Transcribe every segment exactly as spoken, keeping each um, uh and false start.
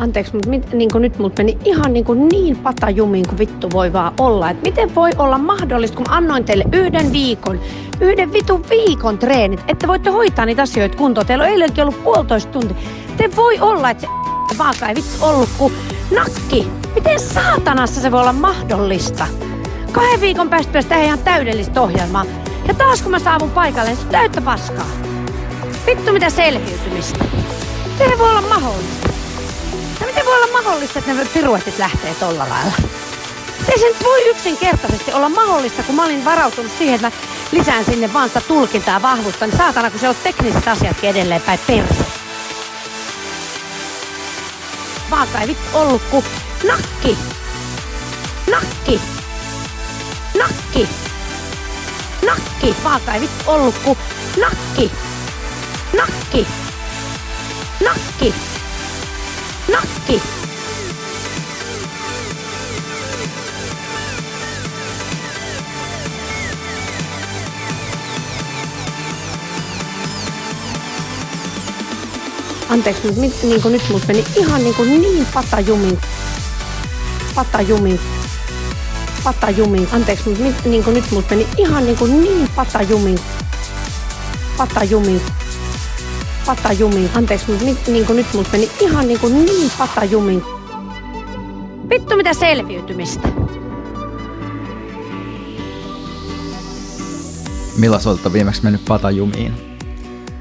Anteeksi, mutta mit, niin kuin nyt mut meni ihan niin, kuin niin patajumiin kuin vittu voi vaan olla. Et miten voi olla mahdollista, kun annoin teille yhden viikon, yhden vitun viikon treenit, että voitte hoitaa niitä asioita kuntoon. Teillä on eilenkin ollut puolitoista tuntia. Te voi olla, että se vaaka ei vittu ollut kuin nakki. Miten saatanassa se voi olla mahdollista? Kahden viikon päästä pitäisi tehdä ihan täydellistä ohjelmaa. Ja taas kun mä saavun paikalle, niin se on täyttä paskaa. Vittu mitä selviytymistä. Miten voi olla mahdollista? No miten voi olla mahdollista, että ne piruetit lähtee tolla lailla? Ei se nyt voi yksinkertaisesti olla mahdollista, kun mä olin varautunut siihen, että mä lisään sinne vaan sitä tulkintaa vahvuutta. Niin saatana, kun se on tekniset asiatkin edelleen päin perse. Vaaka ei vittu ollut kuin nakki. Nakki. Nakki. Nakki. Vaaka ei vittu ollut kuin nakki. Nakki. Nakki. Nakki! Anteeksi, mutta mit, niin nyt mut meni ihan niin, niin patajumiin. Patajumiin. Patajumiin. Anteeksi, mutta mit, niin nyt mut meni ihan niin, niin patajumiin. Patajumiin. Patajumiin. Anteeksi, mutta nyt, niin nyt mut meni ihan niin, niin patajumiin. Vittu mitä selviytymistä. Milloin olet viimeksi mennyt patajumiin?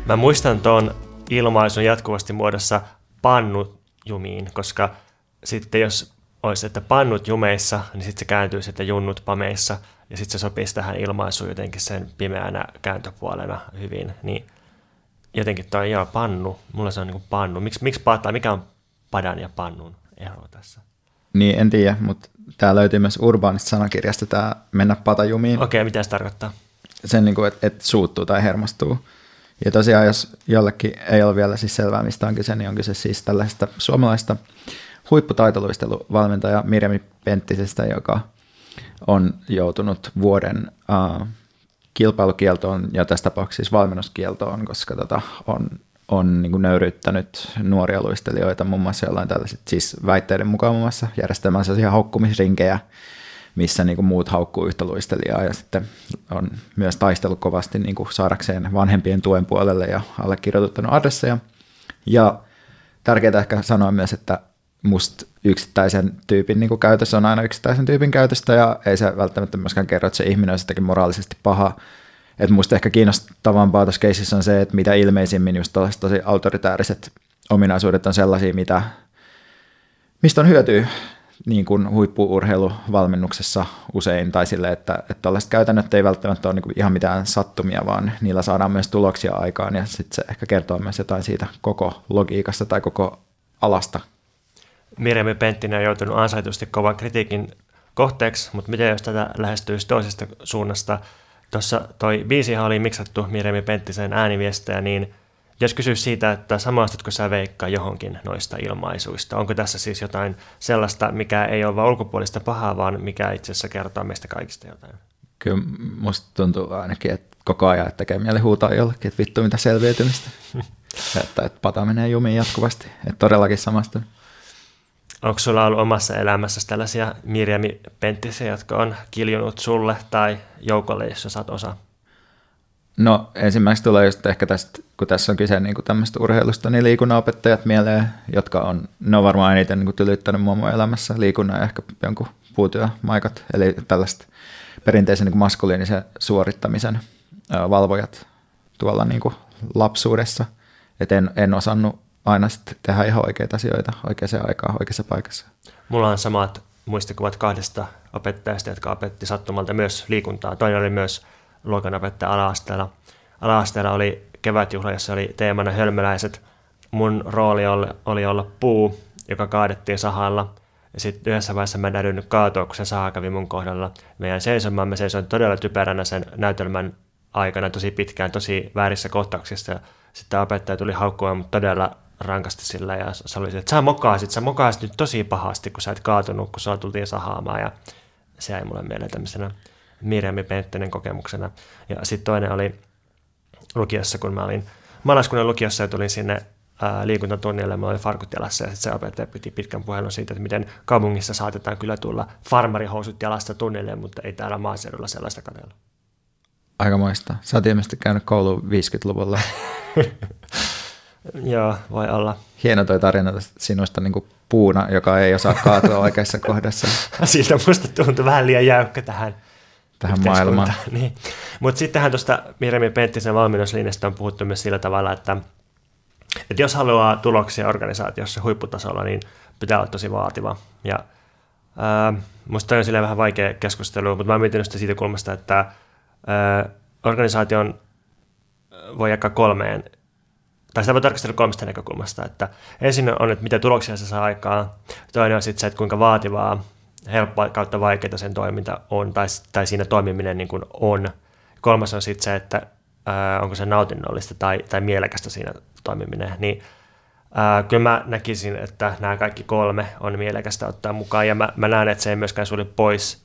Mä muistan tuon ilmaisun jatkuvasti muodossa pannujumiin, koska sitten jos olisi, että pannut jumeissa, niin sitten se kääntyy sitten junnut pameissa. Ja sitten se sopisi tähän ilmaisuun jotenkin sen pimeänä kääntöpuolena hyvin, niin jotenkin toi joo, pannu. Mulla se on niinku pannu. Miks, miksi paattaa? Mikä on padan ja pannun ero tässä? Niin, en tiedä, mutta tää löytyy myös urbaanista sanakirjasta, tää mennä patajumiin. Okei, mitä se tarkoittaa? Sen niinku, että et suuttuu tai hermostuu. Ja tosiaan, jos jollekin ei ole vielä siis selvää, mistä on kyse, niin on kyse siis tällaista suomalaista huipputaitoluisteluvalmentaja Mirjami Penttisestä, joka on joutunut vuoden Uh, kilpailukieltoon ja tässä tapauksessa siis valmennuskieltoon, koska tota, on, on niin kuin nöyryyttänyt nuoria luistelijoita muun muassa jollain tällaiset, siis väitteiden mukaan muun muassa järjestämään sellaisia haukkumisrinkejä, missä niin kuin muut haukkuu yhtä luistelijaa ja sitten on myös taistellut kovasti niin kuin saadakseen vanhempien tuen puolelle ja allekirjoittanut adresseja. Ja tärkeää ehkä sanoa myös, että musta yksittäisen tyypin niin kuin käytös on aina yksittäisen tyypin käytöstä ja ei se välttämättä myöskään kerro, että se ihminen on sitäkin moraalisesti paha. Et musta ehkä kiinnostavampaa tuossa keisissä on se, että mitä ilmeisimmin just tosi, tosi autoritääriset ominaisuudet on sellaisia, mitä, mistä on hyötyä niin kuin huippu-urheiluvalmennuksessa usein tai sille, että tällaiset käytännöt ei välttämättä ole niin kuin ihan mitään sattumia, vaan niillä saadaan myös tuloksia aikaan ja sitten se ehkä kertoo myös jotain siitä koko logiikasta tai koko alasta. Mirjami Penttinen on joutunut ansaitusti kovan kritiikin kohteeksi, mutta miten jos tätä lähestyisi toisesta suunnasta? Tuossa toi biisihan oli miksattu Mirjami Penttisen ääniviestejä, niin jos kysyisi siitä, että samaistutko sä Veikka johonkin noista ilmaisuista? Onko tässä siis jotain sellaista, mikä ei ole vain ulkopuolista pahaa, vaan mikä itse asiassa kertoo meistä kaikista jotain? Kyllä musta tuntuu ainakin, että koko ajan tekee mieli huutaa jollekin, että vittu mitä selviytymistä. että, että pata menee jumiin jatkuvasti, että todellakin samasta. Onko sulla ollut omassa elämässäsi tällaisia Mirjami Penttisiä, jotka on kiljunut sulle tai joukolle, jos saat osaa? No ensimmäiseksi tulee just ehkä tästä, kun tässä on kyse niin tämmöistä urheilusta, niin liikunnanopettajat mieleen, jotka on, ne on varmaan eniten niin tylyttänyt muun elämässä liikunnan ja ehkä jonkun puutyömaikat, eli tällaista perinteisen niin maskuliinisen suorittamisen valvojat tuolla niin lapsuudessa, että en, en osannut aina sitten tehdä ihan oikeita asioita oikeaan aikaan, oikeassa paikassa. Mulla on samat muistikuvat kahdesta opettajasta, jotka opetti sattumalta myös liikuntaa. Toinen oli myös luokanopettaja ala-asteella. Ala-asteella oli kevätjuhla, jossa oli teemana hölmöläiset. Mun rooli oli, oli olla puu, joka kaadettiin sahalla. Ja sitten yhdessä vaiheessa mä en nähnyt kaatua, kun se saha kävi mun kohdalla. Mä jäin seisomaan, mä seisoin todella typeränä sen näytelmän aikana tosi pitkään, tosi väärissä kohtauksissa. Sitten opettaja tuli haukkumaan mut todella rankasti sillä ja se oli se, että sä mokaasit, sä mokaasit nyt tosi pahasti, kun sä et kaatunut, kun sua tultiin sahaamaan ja se jäi mulle mieleen tämmöisenä Mirjami Penttinen kokemuksena. Ja sitten toinen oli lukiossa, kun mä olin malaskunnan lukiossa ja tulin sinne liikuntatunneilla, me olin farkutjalassa ja sitten se opettaja piti pitkän puhelun siitä, että miten kaupungissa saatetaan kyllä tulla farmarihousut jalasta tunnille, mutta ei täällä maaseudulla sellaista katella. Aikamoista. Sä oot ilmeisesti käynyt kouluun viisikymmentäluvulla. Joo, voi olla. Hieno toi tarina sinusta niin kuin puuna, joka ei osaa kaatua oikeassa kohdassa. Siltä musta tuntui vähän liian jäykkä tähän. Tähän maailmaan. Niin. Mutta sittenhän tuosta Mirjami Penttisen valmennuslinjasta on puhuttu myös sillä tavalla, että, että jos haluaa tuloksia organisaatiossa huipputasolla, niin pitää olla tosi vaativa. Ja, ää, musta toi on silleen vähän vaikea keskustelu, mutta mä oon miettinyt sitä siitä kulmasta, että ää, organisaation voi jakaa kolmeen, tai sitä voi tarkastella kolmesta näkökulmasta. Että ensin on, että mitä tuloksia se saa aikaa, toinen on sitten se, että kuinka vaativaa, helppoa kautta vaikeaa sen toiminta on, tai, tai siinä toimiminen niin kuin on. Kolmas on sitten se, että ää, onko se nautinnollista tai, tai mielekästä siinä toimiminen. Niin, ää, kyllä mä näkisin, että nämä kaikki kolme on mielekästä ottaa mukaan, ja mä, mä näen, että se ei myöskään sulje pois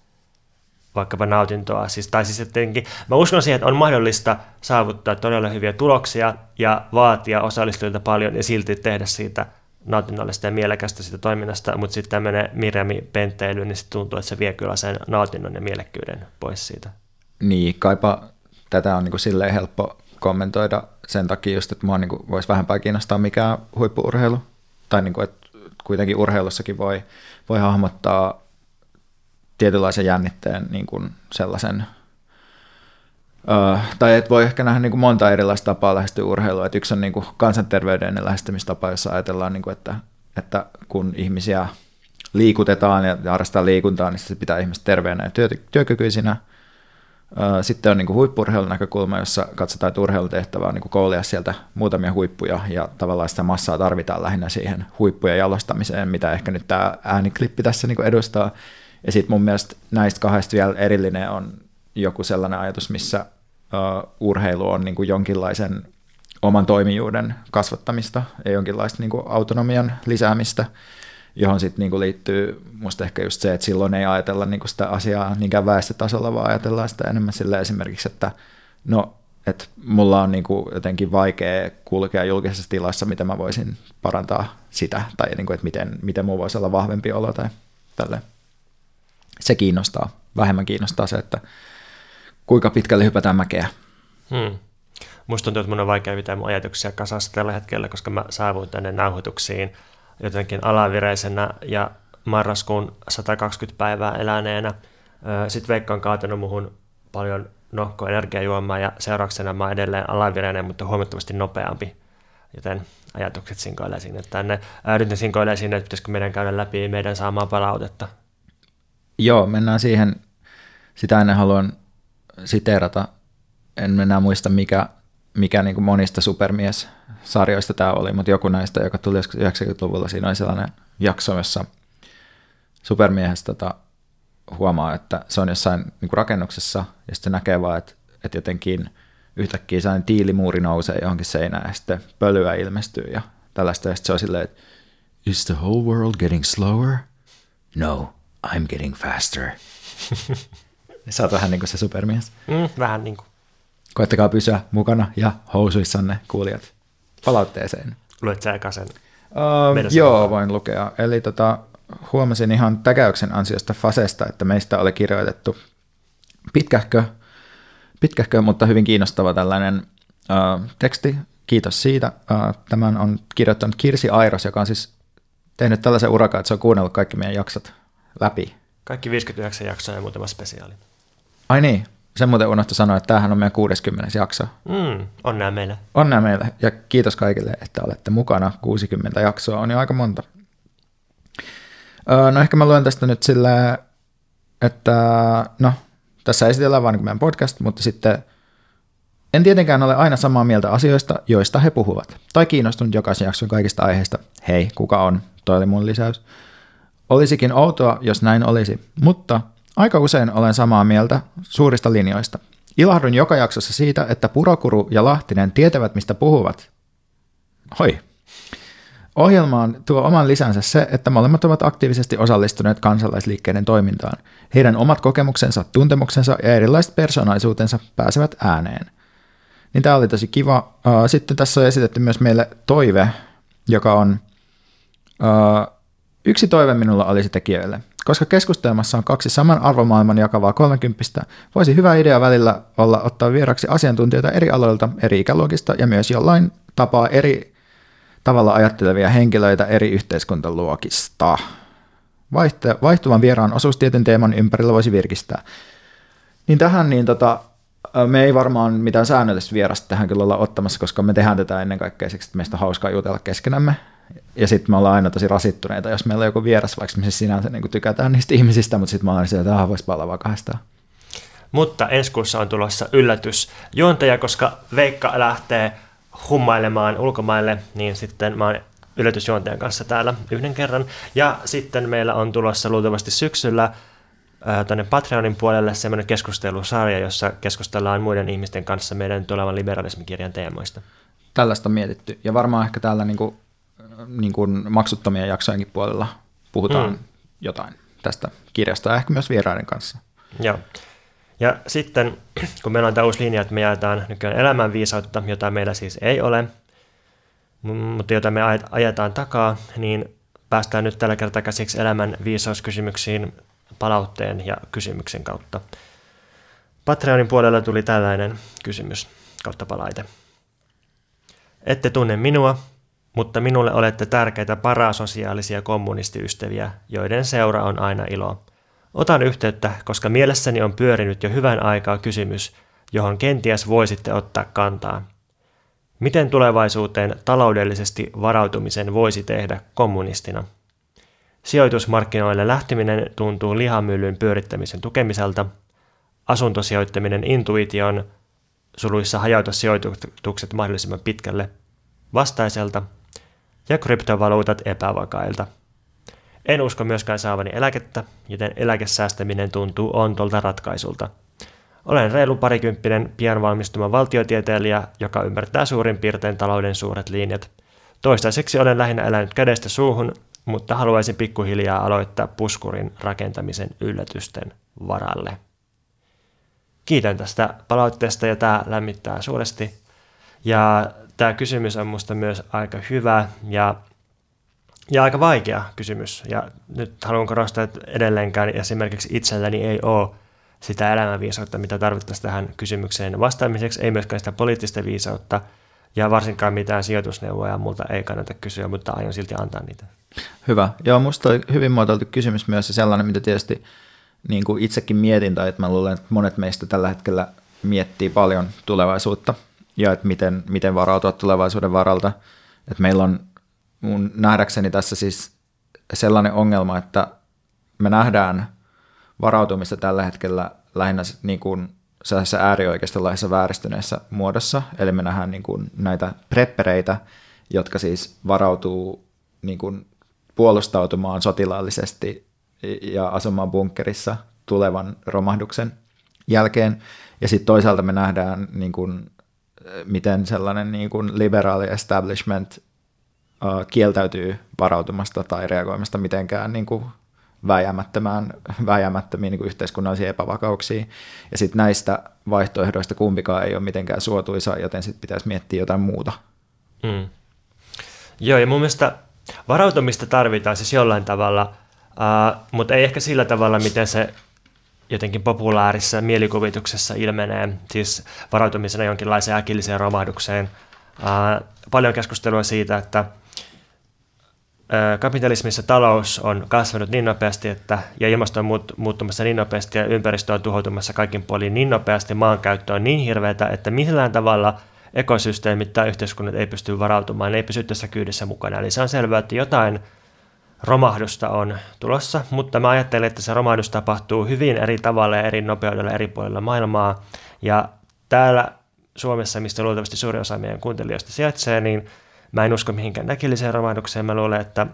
vaikkapa nautintoa. Siis, tai siis jotenkin, mä uskon siihen, että on mahdollista saavuttaa todella hyviä tuloksia ja vaatia osallistujilta paljon ja silti tehdä siitä nautinnollista ja mielekästä sitä toiminnasta, mutta sitten tämmöinen Mirjami-penttely, niin sitten tuntuu, että se vie kyllä sen nautinnon ja mielekkyyden pois siitä. Niin, kaipa tätä on niin kuin silleen helppo kommentoida sen takia just, että mua niin kuin voisi vähempää kiinnostaa mikään huippu-urheilu, tai niin kuin, että kuitenkin urheilussakin voi, voi hahmottaa tietynlaisen jännitteen niin kuin sellaisen, Öö, tai et voi ehkä nähdä niin kuin monta erilaista tapaa lähestyä urheilua. Et yksi on niin kuin kansanterveyden lähestymistapa, jossa ajatellaan, niin kuin, että, että kun ihmisiä liikutetaan ja harrastaa liikuntaa, niin se pitää ihmiset terveenä ja työ, työkykyisinä. Öö, sitten on niin kuin huippu-urheilun näkökulma, jossa katsotaan, että urheilutehtävä on niin kuin koulia sieltä muutamia huippuja, ja tavallaan sitä massaa tarvitaan lähinnä siihen huippujen jalostamiseen, mitä ehkä nyt tämä ääniklippi tässä niin kuin edustaa. Ja sitten mun mielestä näistä kahdesta vielä erillinen on joku sellainen ajatus, missä uh, urheilu on niin kuin jonkinlaisen oman toimijuuden kasvattamista ja jonkinlaista niin kuin autonomian lisäämistä, johon sitten niin kuin liittyy musta ehkä just se, että silloin ei ajatella niin kuin sitä asiaa niinkään väestötasolla, vaan ajatellaan sitä enemmän sillä esimerkiksi, että no, että mulla on niin kuin jotenkin vaikea kulkea julkisessa tilassa, mitä mä voisin parantaa sitä, tai niin kuin, että miten, miten mun voisi olla vahvempi olo tai tälleen. Se kiinnostaa. Vähemmän kiinnostaa se, että kuinka pitkälle hypätään mäkeä. Hmm. Musta tuntuu, että mun on vaikea pitää mun ajatuksia kasassa tällä hetkellä, koska mä saavuin tänne nauhoituksiin jotenkin alavireisenä ja marraskuun sata kaksikymmentä päivää eläneenä. Sitten Veikka on kaatanut muhun paljon nohko-energiajuomaa ja seurauksena mä oon edelleen alavireinen, mutta huomattavasti nopeampi. Joten ajatukset sinkoilee sinne tänne. Nyt ne sinkoilee sinne, että pitäisikö meidän käydä läpi meidän saamaa palautetta. Joo, mennään siihen. Sitä ennen haluan siteerata. En enää muista, mikä, mikä niin kuin monista supermies-sarjoista tämä oli, mutta joku näistä, joka tuli yhdeksänkymmentäluvulla, siinä oli sellainen jakso, jossa supermiehestä tota, huomaa, että se on jossain niin kuin rakennuksessa, ja sitten se näkee vaan, että, että jotenkin yhtäkkiä sellainen tiilimuuri nousee johonkin seinään, ja sitten pölyä ilmestyy, ja tällaista, ja sitten se on silleen, että is the whole world getting slower? No. I'm getting faster. Sä oot vähän niin kuin se supermies. Mm, vähän niin kuin. Koettakaa pysyä mukana ja housuissanne, kuulijat, palautteeseen. Luet sä eka sen? Uh, joo, voin lukea. Eli tota, huomasin ihan täkäyksen ansiosta Fasesta, että meistä oli kirjoitettu pitkähkö, pitkähkö mutta hyvin kiinnostava tällainen uh, teksti. Kiitos siitä. Uh, tämän on kirjoittanut Kirsi Airos, joka on siis tehnyt tällaisen urakan, että se on kuunnellut kaikki meidän jaksot läpi. Kaikki viisikymmentäyhdeksän jaksoa ja muutama spesiaali. Ai niin, sen muuten unohtui sanoa, että tämähän on meidän kuusikymmentä jakso. Mm, onnea meille. Onnea meille ja kiitos kaikille, että olette mukana. kuusikymmentä jaksoa on jo aika monta. No ehkä mä luen tästä nyt sillä, että no tässä esitellään vaan meidän podcast, mutta sitten en tietenkään ole aina samaa mieltä asioista, joista he puhuvat. Tai kiinnostunut jokaisen jakson kaikista aiheista. Hei, kuka on? Toi oli mun lisäys. Olisikin outoa, jos näin olisi, mutta aika usein olen samaa mieltä suurista linjoista. Ilahdun joka jaksossa siitä, että Purokuru ja Lahtinen tietävät, mistä puhuvat. Hoi. Ohjelmaan tuo oman lisänsä se, että molemmat ovat aktiivisesti osallistuneet kansalaisliikkeiden toimintaan. Heidän omat kokemuksensa, tuntemuksensa ja erilaiset persoonallisuutensa pääsevät ääneen. Niin tämä oli tosi kiva. Sitten tässä on esitetty myös meille toive joka on, uh, yksi toive minulla olisi tekijöille. Koska keskustelmassa on kaksi saman arvomaailman jakavaa kolmekymppistä, voisi hyvä idea välillä olla ottaa vieraksi asiantuntijoita eri aloilta, eri ikäluokista ja myös jollain tapaa eri tavalla ajattelevia henkilöitä eri yhteiskuntaluokista. Vaihte- vaihtuvan vieraan osuus tietyn teeman ympärillä voisi virkistää. Niin tähän niin tota, me ei varmaan mitään säännöllistä vierasta tähän kyllä olla ottamassa, koska me tehdään tätä ennen kaikkea siksi, että meistä on hauskaa jutella keskenämme. Ja sitten me ollaan aina tosi rasittuneita, jos meillä on joku vieras, vaikka me siis sinänsä niin kuin tykätään niistä ihmisistä, mutta sitten mä olen siellä, että ah, voisipa olla vaan kahdestaan. Mutta ensi kuussa on tulossa yllätysjuontaja, koska Veikka lähtee hummailemaan ulkomaille, niin sitten mä oon yllätysjuontajan kanssa täällä yhden kerran. Ja sitten meillä on tulossa luultavasti syksyllä tuonne Patreonin puolelle semmoinen keskustelusarja, jossa keskustellaan muiden ihmisten kanssa meidän tulevan liberalismikirjan teemoista. Tällaista on mietitty, ja varmaan ehkä täällä niin kuin niin kuin maksuttomien jaksojenkin puolella puhutaan mm. jotain tästä kirjasta, ehkä myös vieraiden kanssa. Joo. Ja sitten, kun meillä on tämä uusi linja, että me jaetaan nykyään elämänviisautta, jota meillä siis ei ole, mutta jota me ajetaan takaa, niin päästään nyt tällä kertaa käsiksi elämänviisauskysymyksiin palautteen ja kysymyksen kautta. Patreonin puolella tuli tällainen kysymys kautta palaite. Ette tunne minua, mutta minulle olette tärkeitä parasosiaalisia kommunistiystäviä, joiden seura on aina ilo. Otan yhteyttä, koska mielessäni on pyörinyt jo hyvän aikaa kysymys, johon kenties voisitte ottaa kantaa. Miten tulevaisuuteen taloudellisesti varautumisen voisi tehdä kommunistina? Sijoitusmarkkinoille lähteminen tuntuu lihamyllyn pyörittämisen tukemiselta, asuntosijoittaminen intuition, suluissa hajauta sijoitukset mahdollisimman pitkälle, vastaiselta, ja kryptovaluutat epävakailta. En usko myöskään saavani eläkettä, joten eläkesäästäminen tuntuu ontolta ratkaisulta. Olen reilu parikymppinen pian valmistuma valtiotieteilijä, joka ymmärtää suurin piirtein talouden suuret linjat. Toistaiseksi olen lähinnä elänyt kädestä suuhun, mutta haluaisin pikkuhiljaa aloittaa puskurin rakentamisen yllätysten varalle. Kiitän tästä palautteesta ja tämä lämmittää suuresti. Ja tämä kysymys on minusta myös aika hyvä ja, ja aika vaikea kysymys. Ja nyt haluan korostaa, että edelleenkään esimerkiksi itselläni ei ole sitä elämänviisautta, mitä tarvittaisiin tähän kysymykseen vastaamiseksi, ei myöskään sitä poliittista viisautta ja varsinkaan mitään sijoitusneuvoja multa ei kannata kysyä, mutta aion silti antaa niitä. Hyvä. Joo, minusta on hyvin muotoiltu kysymys myös ja sellainen, mitä tietysti niin kuin itsekin mietin tai että mä luulen, että monet meistä tällä hetkellä miettii paljon tulevaisuutta. Ja että miten, miten varautua tulevaisuuden varalta. Että meillä on mun nähdäkseni tässä siis sellainen ongelma, että me nähdään varautumista tällä hetkellä lähinnä niin kuin sellaisessa äärioikeistolaisessa vääristyneessä muodossa. Eli me nähdään niin kuin näitä preppereitä, jotka siis varautuu niin kuin puolustautumaan sotilaallisesti ja asumaan bunkkerissa tulevan romahduksen jälkeen. Ja sitten toisaalta me nähdään niin kuin miten sellainen niin kuin liberaali establishment uh, kieltäytyy varautumasta tai reagoimasta mitenkään niin kuin vääjäämättömään, vääjäämättömiin niin kuin yhteiskunnallisiin epävakauksiin. Ja sitten näistä vaihtoehdoista kumpikaan ei ole mitenkään suotuisa, joten sitten pitäisi miettiä jotain muuta. Mm. Joo, ja mun mielestä varautumista tarvitaan siis jollain tavalla, uh, mutta ei ehkä sillä tavalla, miten se jotenkin populaarissa mielikuvituksessa ilmenee, siis varautumisena jonkinlaiseen äkilliseen romahdukseen. Ää, paljon keskustelua siitä, että ää, kapitalismissa talous on kasvanut niin nopeasti, että, ja ilmasto on muut, muuttumassa niin nopeasti, ja ympäristö on tuhoutumassa kaikin puolin niin nopeasti, maankäyttö on niin hirveätä, että millään tavalla ekosysteemit tai yhteiskunnat ei pysty varautumaan, ne ei pysy tässä kyydissä mukana. Eli se on selvää, että jotain romahdusta on tulossa, mutta mä ajattelen, että se romahdus tapahtuu hyvin eri tavalla ja eri nopeudella eri puolilla maailmaa. Ja täällä Suomessa, mistä luultavasti suuri osa meidän kuuntelijoista sijaitsee, niin mä en usko mihinkään äkilliseen romahdukseen. Mä luulen, että,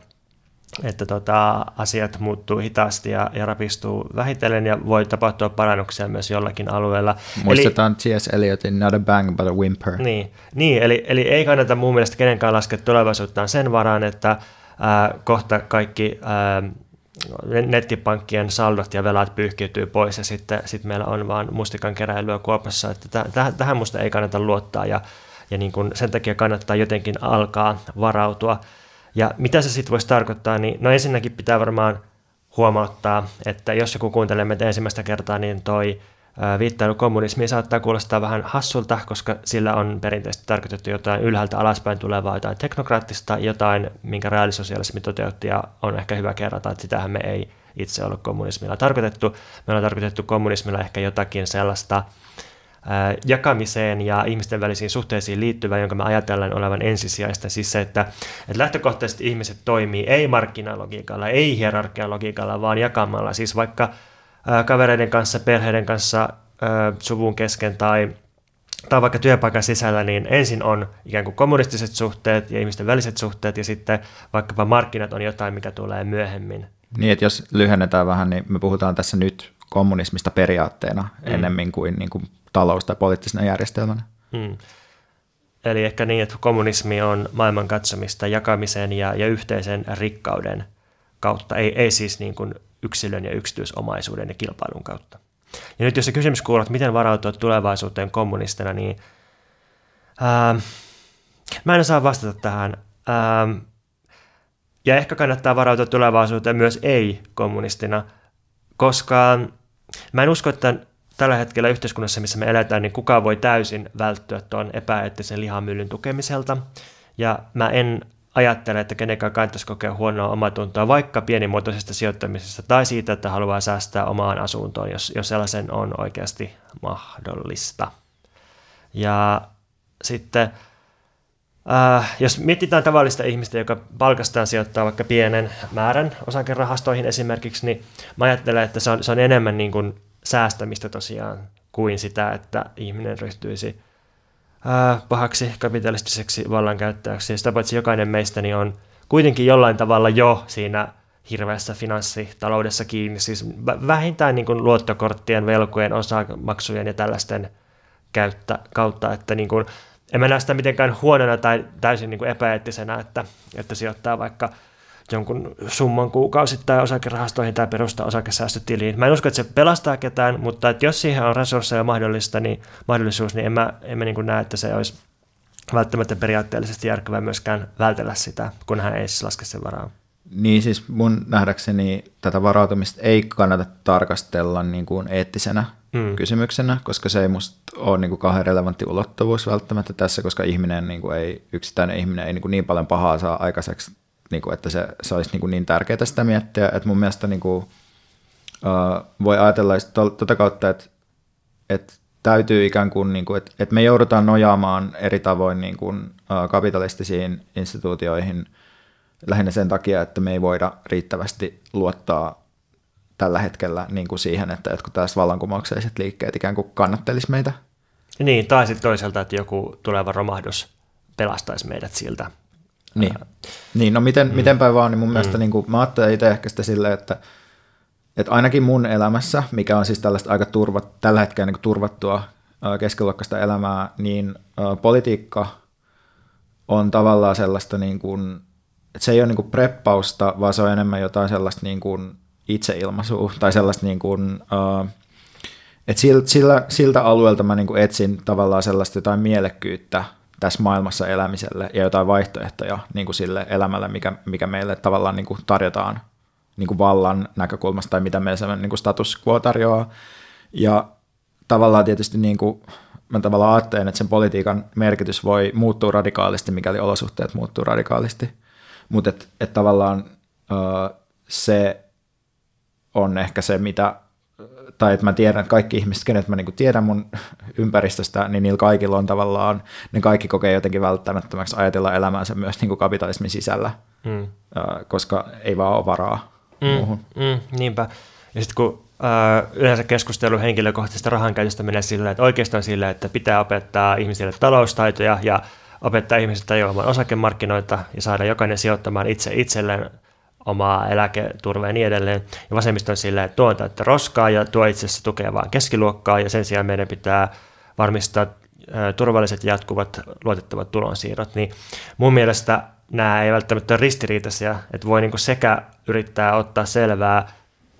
että tota, asiat muuttuu hitaasti ja, ja rapistuu vähitellen ja voi tapahtua parannuksia myös jollakin alueella. Muistetaan T S. Eliotin not a bang but a whimper. Niin, niin eli, eli ei kannata mun mielestä kenenkään laskea tulevaisuuttaan sen varaan, että Äh, kohta kaikki äh, nettipankkien saldot ja velat pyyhkiytyy pois ja sitten sit meillä on vaan mustikan keräilyä Kuopassa. Että täh- tähän musta ei kannata luottaa ja, ja niin kun sen takia kannattaa jotenkin alkaa varautua. Ja mitä se sitten voisi tarkoittaa, niin no ensinnäkin pitää varmaan huomauttaa, että jos joku kuuntelee meitä ensimmäistä kertaa, niin toi viittailu kommunismiin saattaa kuulostaa vähän hassulta, koska sillä on perinteisesti tarkoitettu jotain ylhäältä alaspäin tulevaa, jotain teknokraattista, jotain, minkä reaalisosialismi toteutti, ja on ehkä hyvä kerrata, että sitähän me ei itse ollut kommunismilla tarkoitettu. Meillä on tarkoitettu kommunismilla ehkä jotakin sellaista ää, jakamiseen ja ihmisten välisiin suhteisiin liittyvää, jonka me ajatellaan olevan ensisijaista. Siis se, että, että lähtökohtaisesti ihmiset toimii ei markkinalogiikalla, ei hierarkialogiikalla, vaan jakamalla. Siis vaikka ää, kavereiden kanssa, perheiden kanssa, ää, suvun kesken tai, tai vaikka työpaikan sisällä, niin ensin on ikään kuin kommunistiset suhteet ja ihmisten väliset suhteet, ja sitten vaikkapa markkinat on jotain, mikä tulee myöhemmin. Niin, että jos lyhennetään vähän, niin me puhutaan tässä nyt kommunismista periaatteena mm. ennemmin kuin, niin kuin talous- tai poliittisena järjestelmänä. Mm. Eli ehkä niin, että kommunismi on maailman katsomista jakamisen ja, ja yhteisen rikkauden kautta, ei, ei siis niin kuin yksilön ja yksityisomaisuuden ja kilpailun kautta. Ja nyt jos se kysymys kuuluu, että miten varautua tulevaisuuteen kommunistina, niin ää, mä en osaa vastata tähän. Ää, Ja ehkä kannattaa varautua tulevaisuuteen myös ei-kommunistina, koska mä en usko, että tällä hetkellä yhteiskunnassa, missä me eletään, niin kukaan voi täysin välttyä tuon epäeettisen lihamyllyn tukemiselta. Ja mä en ajattele, että kenenkään kannattaisi kokea huonoa omatuntoa vaikka pienimuotoisesta sijoittamisesta tai siitä, että haluaa säästää omaan asuntoon, jos, jos sellaisen on oikeasti mahdollista. Ja sitten... Uh, jos mietitään tavallista ihmistä, joka palkastaan sijoittaa vaikka pienen määrän osakerahastoihin esimerkiksi, niin mä ajattelen, että se on, se on enemmän niin kuin säästämistä tosiaan kuin sitä, että ihminen ryhtyisi uh, pahaksi kapitalistiseksi vallankäyttäjäksi. Ja sitä paitsi jokainen meistä niin on kuitenkin jollain tavalla jo siinä hirveässä finanssitaloudessa kiinni, siis vähintään niin kuin luottokorttien, velkojen, osamaksujen ja tällaisten käyttä, kautta, että niin kuin en mä näe sitä mitenkään huonona tai täysin niin kuin epäeettisenä, että, että sijoittaa vaikka jonkun summan kuukausittain osakerahastoihin tai perustaa osakesäästötiliin. Mä en usko, että se pelastaa ketään, mutta että jos siihen on resursseja mahdollista, niin mahdollisuus, niin en mä, en mä niin kuin näe, että se olisi välttämättä periaatteellisesti järkevää myöskään vältellä sitä, kun hän ei siis laske sen varaan. Niin siis mun nähdäkseni tätä varautumista ei kannata tarkastella niin kuin eettisenä mm. kysymyksenä, koska se ei musta ole niin kuin kauhean relevantti ulottuvuus välttämättä tässä, koska ihminen niin kuin ei, yksittäinen ihminen ei niin kuin niin paljon pahaa saa aikaiseksi, niin kuin, että se, se olisi niin kuin niin tärkeää sitä miettiä, että mun mielestä niin kuin, uh, voi ajatella tuota kautta, että, että täytyy ikään kuin, niin kuin että, että me joudutaan nojaamaan eri tavoin niin kuin, uh, kapitalistisiin instituutioihin, lähinnä sen takia, että me ei voida riittävästi luottaa tällä hetkellä niin kuin siihen, että jotkut tällaiset vallankumoukselliset liikkeet ikään kuin kannattelisi meitä. Niin, tai sitten toisaalta, että joku tuleva romahdus pelastaisi meidät siltä. Niin, Ää... niin no miten, mm. mitenpä vaan, niin mun mielestä mm. niin kuin, mä ajattelen itse ehkä sitä silleen, että, että ainakin mun elämässä, mikä on siis tällaista aika turvat, tällä hetkellä niin kuin turvattua keskiluokkaista elämää, niin ä, politiikka on tavallaan sellaista niin kuin, että se ei ole niin kuin preppausta, vaan se on enemmän jotain sellaista niin kuin itseilmaisua tai sellaista niin kuin, uh, että siltä, siltä alueelta mä niin kuin etsin tavallaan sellaista jotain mielekkyyttä tässä maailmassa elämiselle ja jotain vaihtoehtoja niin kuin sille elämälle, mikä, mikä meille tavallaan niin kuin tarjotaan niin kuin vallan näkökulmasta tai mitä meille sellainen niin kuin status quo tarjoaa. Ja tavallaan tietysti niin kuin, mä tavallaan ajattelen, että sen politiikan merkitys voi muuttua radikaalisti, mikäli olosuhteet muuttuu radikaalisti. Mutta et, et tavallaan uh, se on ehkä se, mitä, tai että mä tiedän, että kaikki ihmiset, kenet mä niinku tiedän mun ympäristöstä, niin niillä kaikilla on tavallaan, ne kaikki kokee jotenkin välttämättömäksi ajatella elämäänsä myös niinku kapitalismin sisällä, mm. uh, koska ei vaan ole varaa mm, muuhun. Mm, niinpä. Ja sitten kun uh, yleensä keskustelu henkilökohtaisesta rahankäytöstä menee sillä, että oikeastaan sillä, että pitää opettaa ihmisille taloustaitoja ja opettaa ihmiset tajuamaan osakemarkkinoita ja saada jokainen sijoittamaan itse itselleen omaa eläketurvaa ja niin edelleen. Ja vasemmisto on silleen, että tuo on täyttä roskaa ja tuo itse asiassa tukee vaan keskiluokkaa ja sen sijaan meidän pitää varmistaa turvalliset jatkuvat luotettavat tulonsiirrot. Niin mun mielestä nämä ei välttämättä ole ristiriitaisia, että voi niinku sekä yrittää ottaa selvää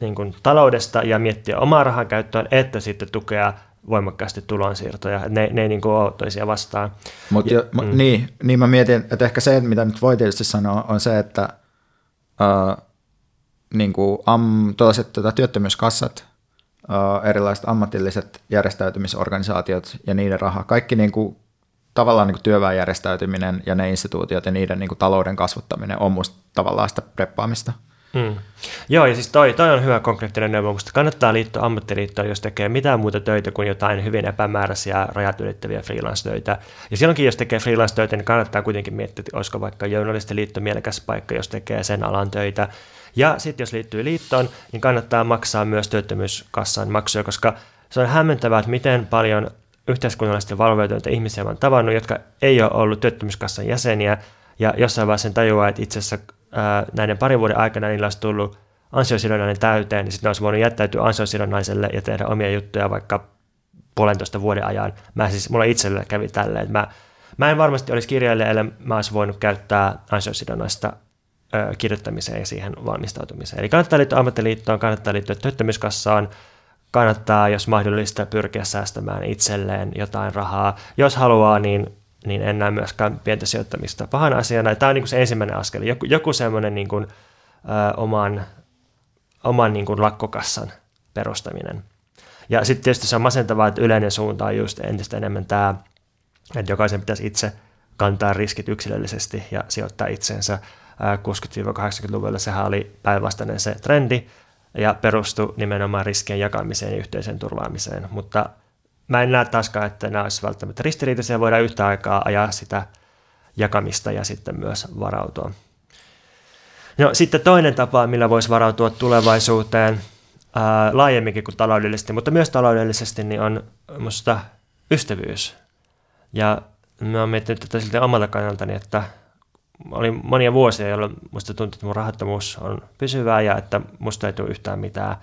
niinku taloudesta ja miettiä omaa rahan käyttöön, että sitten tukea voimakkaasti tulonsiirtoja, että ne, ne ei niin kuin ole toisia vastaan. Mut jo, ja, mm. niin, niin mä mietin, että ehkä se, mitä nyt voi tietysti sanoa, on se, että äh, niin kuin am, tuollaiset tota, työttömyyskassat, äh, erilaiset ammatilliset järjestäytymisorganisaatiot ja niiden raha, kaikki niin kuin, tavallaan niin kuin työväen järjestäytyminen ja ne instituutiot ja niiden niin kuin talouden kasvattaminen on musta tavallaan sitä preppaamista. Mm. Joo, ja siis toi, toi on hyvä konkreettinen neuvo, mutta kannattaa liittyä ammattiliittoon, jos tekee mitään muuta töitä kuin jotain hyvin epämääräisiä rajat ylittäviä freelance-töitä. Ja silloinkin, jos tekee freelance-töitä, niin kannattaa kuitenkin miettiä, että olisiko vaikka journalistiliitto mielekäs paikka, jos tekee sen alan töitä. Ja sitten jos liittyy liittoon, niin kannattaa maksaa myös työttömyyskassan maksuja, koska se on hämmentävää, että miten paljon yhteiskunnallisesti valveutuneita ihmisiä on tavannut, jotka ei ole ollut työttömyyskassan jäseniä, ja jossain vaiheessa sen tajuaa, että itse asiassa näiden parin vuoden aikana niillä olisi tullut ansiosidonnainen täyteen, niin sitten olisi voinut jättäytyä ansiosidonnaiselle ja tehdä omia juttuja vaikka puolentoista vuoden ajan. Mä siis, mulla itsellä kävi tälleen. Mä, mä en varmasti olisi kirjailija, ellei mä olisi voinut käyttää ansiosidonnaista ö, kirjoittamiseen ja siihen valmistautumiseen. Eli kannattaa liittyä ammattiliittoon, kannattaa liittyä työttömyyskassaan, kannattaa, jos mahdollista, pyrkiä säästämään itselleen jotain rahaa. Jos haluaa, niin niin en näe myöskään pientä sijoittamista pahana asiana. Tämä on niin kuin se ensimmäinen askel, joku, joku semmoinen niin kuin, ö, oman, oman niin kuin lakkokassan perustaminen. Ja sitten tietysti se on masentavaa, että yleinen suunta on just entistä enemmän tämä, että jokaisen pitäisi itse kantaa riskit yksilöllisesti ja sijoittaa itseensä. kuusikymmentä-kahdeksankymmentäluvulla sehän oli päinvastainen se trendi ja perustui nimenomaan riskien jakamiseen ja yhteiseen turvaamiseen, mutta mä en näe taaskaan, että nämä olisivat välttämättä ristiriitaisia, voidaan yhtä aikaa ajaa sitä jakamista ja sitten myös varautua. No, sitten toinen tapa, millä voisi varautua tulevaisuuteen ää, laajemminkin kuin taloudellisesti, mutta myös taloudellisesti, niin on musta ystävyys. Ja mä oon miettinyt tätä siltä omalta kannaltani, että oli monia vuosia, jolloin musta tuntuu, että mun rahattomuus on pysyvää ja että musta ei tule yhtään mitään.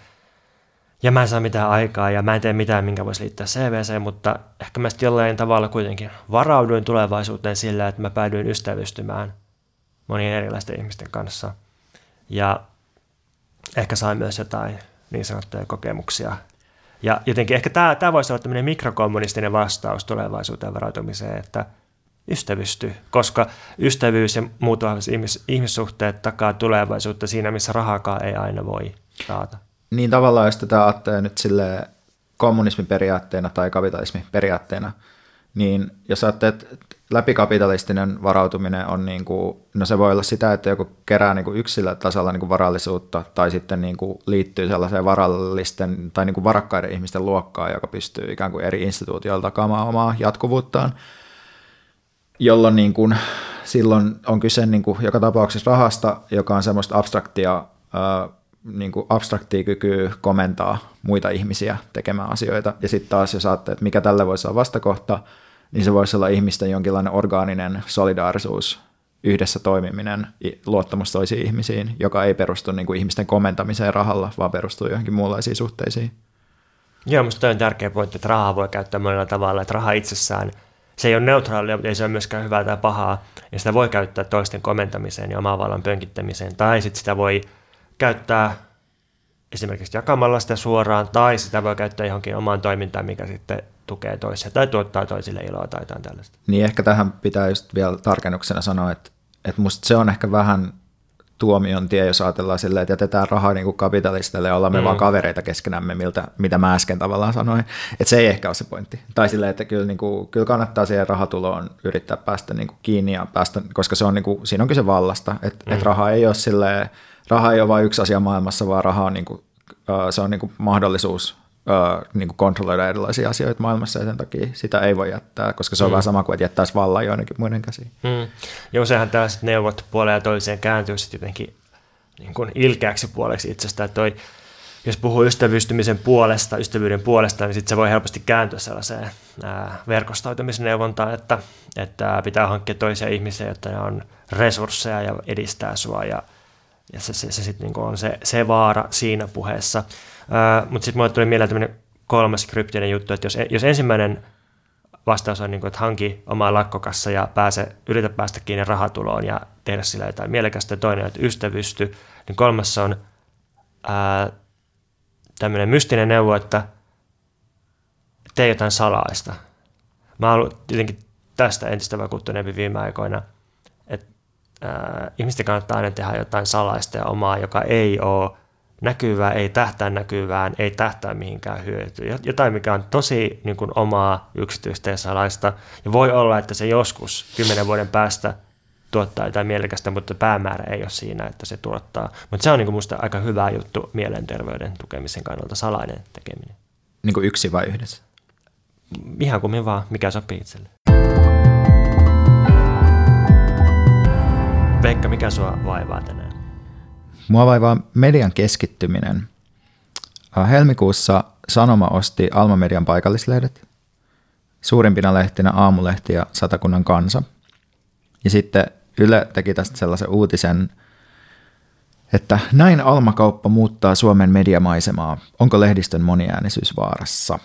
Ja mä en saa mitään aikaa ja mä en tee mitään, minkä voisi liittää C V:seen, mutta ehkä mä sitten jollain tavalla kuitenkin varauduin tulevaisuuteen sillä, että mä päädyin ystävystymään monien erilaisten ihmisten kanssa. Ja ehkä sain myös jotain niin sanottuja kokemuksia. Ja jotenkin ehkä tää, tää voisi olla tämmöinen mikrokommunistinen vastaus tulevaisuuteen varautumiseen, että ystävysty, koska ystävyys ja muut ihmis- ihmissuhteet takaa tulevaisuutta siinä, missä rahakaan ei aina voi taata. Niin tavallaan, jos tätä ajattelee nyt silleen kommunismin periaatteena tai kapitalismin periaatteena, niin jos ajattelee, että läpikapitalistinen varautuminen on niin kuin, no se voi olla sitä, että joku kerää niin kuin yksilötasolla niin kuin varallisuutta tai sitten niin kuin liittyy sellaiseen varallisten tai niin kuin varakkaiden ihmisten luokkaan, joka pystyy ikään kuin eri instituutioilla takaamaan omaa jatkuvuuttaan, jolloin niin kuin, silloin on kyse niin kuin joka tapauksessa rahasta, joka on semmoista abstraktia niin kuin abstraktia kykyä komentaa muita ihmisiä tekemään asioita. Ja sitten taas, jos ajattelee, että mikä tälle voisi olla vastakohta, niin se voisi olla ihmisten jonkinlainen orgaaninen solidaarisuus, yhdessä toimiminen, luottamus toisiin ihmisiin, joka ei perustu niin kuin ihmisten komentamiseen rahalla, vaan perustuu johonkin muunlaisiin suhteisiin. Joo, minusta on tärkeä pointti, että rahaa voi käyttää monella tavalla, että raha itsessään, se ei ole neutraalia, mutta ei se ole myöskään hyvää tai pahaa, ja sitä voi käyttää toisten komentamiseen ja oman vallan pönkittämiseen, tai sitten sitä voi käyttää esimerkiksi jakamalla sitä suoraan, tai sitä voi käyttää johonkin omaan toimintaan, mikä sitten tukee toisia tai tuottaa toisille iloa tai jotain tällaista. Niin ehkä tähän pitää just vielä tarkennuksena sanoa, että, että musta se on ehkä vähän tuomion tie, jos ajatellaan silleen, että jätetään rahaa niin kuin kapitalistille ja ollaan me mm. vaan kavereita keskenämme, miltä, mitä mä äsken tavallaan sanoin. Että se ei ehkä ole se pointti. Tai silleen, että kyllä, niin kuin, kyllä kannattaa siihen rahatuloon yrittää päästä niin kuin kiinni ja päästä, koska se on, niin kuin, siinä on kyse vallasta, että mm. et raha ei ole silleen, raha ei ole vain yksi asia maailmassa, vaan raha on, niin kuin, se on niin kuin mahdollisuus niin kuin kontrolloida erilaisia asioita maailmassa ja sen takia sitä ei voi jättää, koska se on mm. vähän sama kuin, että jättäisi vallan joidenkin muiden käsiin. Mm. Ja useinhan tällaiset neuvot puoleen ja toiseen kääntyy sitten jotenkin niin kuin ilkeäksi puoleksi itsestään. Toi, jos puhuu ystävystymisen puolesta, ystävyyden puolesta, niin sitten se voi helposti kääntyä sellaiseen ää, verkostoitumisneuvontaan, että, että pitää hankkia toisia ihmisiä, jotta ne on resursseja ja edistää sua ja Ja se, se, se sitten niinku on se, se vaara siinä puheessa. Öö, mutta sitten mulle tuli mieleen tämmöinen kolmas kryptinen juttu, että jos, jos ensimmäinen vastaus on, niinku, että hanki omaa lakkokassa ja pääse, yritä päästä kiinni rahatuloon ja tehdä sillä jotain mielekästä, toinen, että ystävysty, niin kolmas on öö, tämmöinen mystinen neuvo, että tee jotain salaista. Mä olen jotenkin tästä entistä vakuuttuneempi viime aikoina, että äh, ihmisten kannattaa aina tehdä jotain salaista ja omaa, joka ei ole näkyvää, ei tähtää näkyvään, ei tähtää mihinkään hyötyä. Jotain, mikä on tosi niin kuin, omaa yksityistä ja salaista. Ja voi olla, että se joskus kymmenen vuoden päästä tuottaa jotain mielekästä, mutta päämäärä ei ole siinä, että se tuottaa. Mutta se on niin kuin, musta aika hyvä juttu mielenterveyden tukemisen kannalta, salainen tekeminen. Niin kuin yksi vai yhdessä? Ihan kummin vaan, mikä sopii itselle. Veikka, mikä sua vaivaa tänään? Mua vaivaa median keskittyminen. Helmikuussa Sanoma osti Alma Median paikallislehdet. Suurimpina lehtinä Aamulehti ja Satakunnan Kansa. Ja sitten Yle teki tästä sellaisen uutisen, että näin Alma-kauppa muuttaa Suomen mediamaisemaa. Onko lehdistön moniäänisyys vaarassa?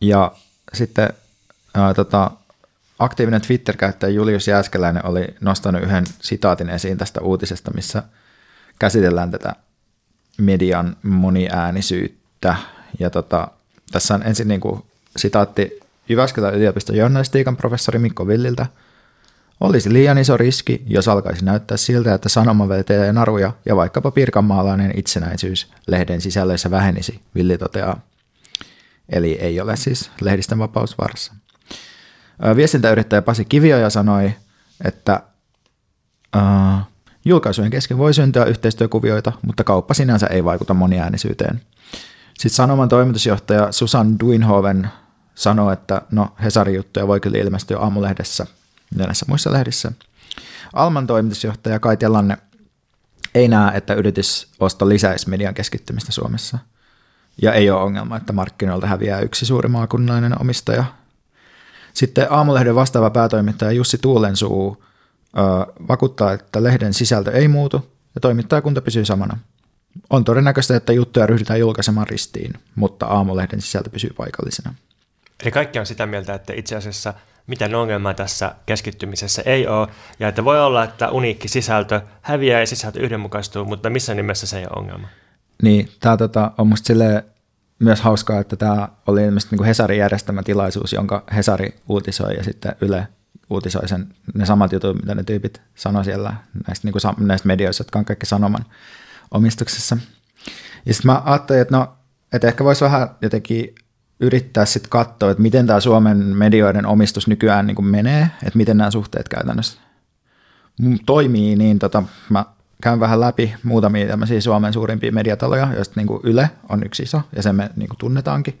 Ja sitten ää, tota, aktiivinen Twitter-käyttäjä Julius Jääskeläinen oli nostanut yhden sitaatin esiin tästä uutisesta, missä käsitellään tätä median moniäänisyyttä. Ja tota, tässä on ensin niin kuin sitaatti Jyväskylän yliopiston journalistiikan professori Mikko Villiltä. Olisi liian iso riski, jos alkaisi näyttää siltä, että sanoman vetelee naruja ja vaikkapa pirkanmaalainen itsenäisyys lehden sisällöissä vähenisi, Villi toteaa. Eli ei ole siis lehdistön vapaus varassa. Viestintäyrittäjä Pasi Kivioja sanoi, että äh, julkaisujen kesken voi syntyä yhteistyökuvioita, mutta kauppa sinänsä ei vaikuta moniäänisyyteen. Sitten Sanoman toimitusjohtaja Susan Duinhoven sanoi, että no Hesari-juttuja voi kyllä ilmestyä Aamulehdessä ja näissä muissa lehdissä. Alman toimitusjohtaja Kai Tielanne ei näe, että yritysosto lisäisi median keskittymistä Suomessa. Ja ei ole ongelma, että markkinoilta häviää yksi suuri maakunnallinen omistaja. Sitten Aamulehden vastaava päätoimittaja Jussi Tuulensuu ö, vakuuttaa, että lehden sisältö ei muutu ja toimittajakunta pysyy samana. On todennäköistä, että juttuja ryhdytään julkaisemaan ristiin, mutta Aamulehden sisältö pysyy paikallisena. Eli kaikki on sitä mieltä, että itse asiassa mitään ongelmaa tässä keskittymisessä ei ole, ja että voi olla, että uniikki sisältö häviää ja sisältö yhdenmukaistuu, mutta missä nimessä se ei ole ongelma. Niin, tämä tota, on musta silleen myös hauskaa, että tämä oli ilmeisesti niinku Hesarin järjestämä tilaisuus, jonka Hesari uutisoi ja sitten Yle uutisoi sen, ne samat jutut, mitä ne tyypit sanoi siellä näistä, niinku, näistä medioista, jotka on kaikki Sanoman omistuksessa. Ja sitten mä ajattelin, että no, et ehkä voisi vähän jotenkin yrittää sitten katsoa, että miten tämä Suomen medioiden omistus nykyään niinku menee, että miten nämä suhteet käytännössä toimii, niin tota, mä käyn vähän läpi muutamia tämmöisiä Suomen suurimpia mediataloja, joista niin kuin Yle on yksi iso, ja sen me niin kuin tunnetaankin.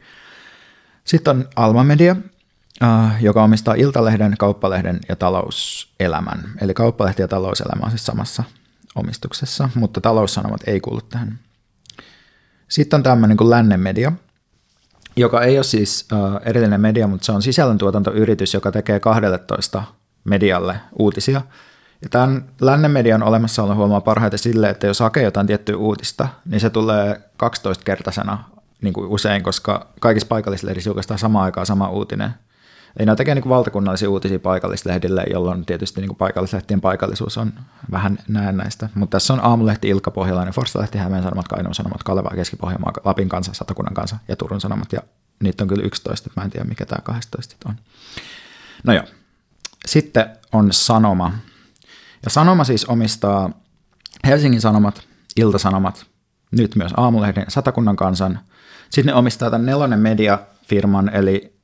Sitten on Alma Media, joka omistaa Iltalehden, Kauppalehden ja Talouselämän. Eli Kauppalehti ja Talouselämä on siis samassa omistuksessa, mutta Taloussanomat ei kuulu tähän. Sitten on tämmöinen kuin Lännen Media, joka ei ole siis erillinen media, mutta se on sisällöntuotantoyritys, joka tekee kahdelletoista medialle uutisia. Ja tämän Lännen median olemassaolo huomaa parhaiten sille, että jos hakee jotain tiettyä uutista, niin se tulee kaksitoistakertaisena niin kuin usein, koska kaikissa paikallislehdissä julkaistaan samaan aikaan sama uutinen. Ei nämä tekee niin kuin valtakunnallisia uutisia paikallislehdille, jolloin tietysti niin kuin paikallislehtien paikallisuus on vähän näennäistä. Mutta tässä on Aamulehti, Ilkka, Pohjalainen, Forstalehti, Hämeen Sanomat, Kainuun Sanomat, Kaleva, Keski-Pohjanmaa, Lapin Kansa, Satakunnan Kansa ja Turun Sanomat. Ja niitä on kyllä yksitoista, mä en tiedä mikä tämä kaksitoista on. No joo, sitten on Sanoma. Ja Sanoma siis omistaa Helsingin Sanomat, Ilta-Sanomat, nyt myös Aamulehden, Satakunnan Kansan. Sitten ne omistaa tämän Nelonen Media-firman, eli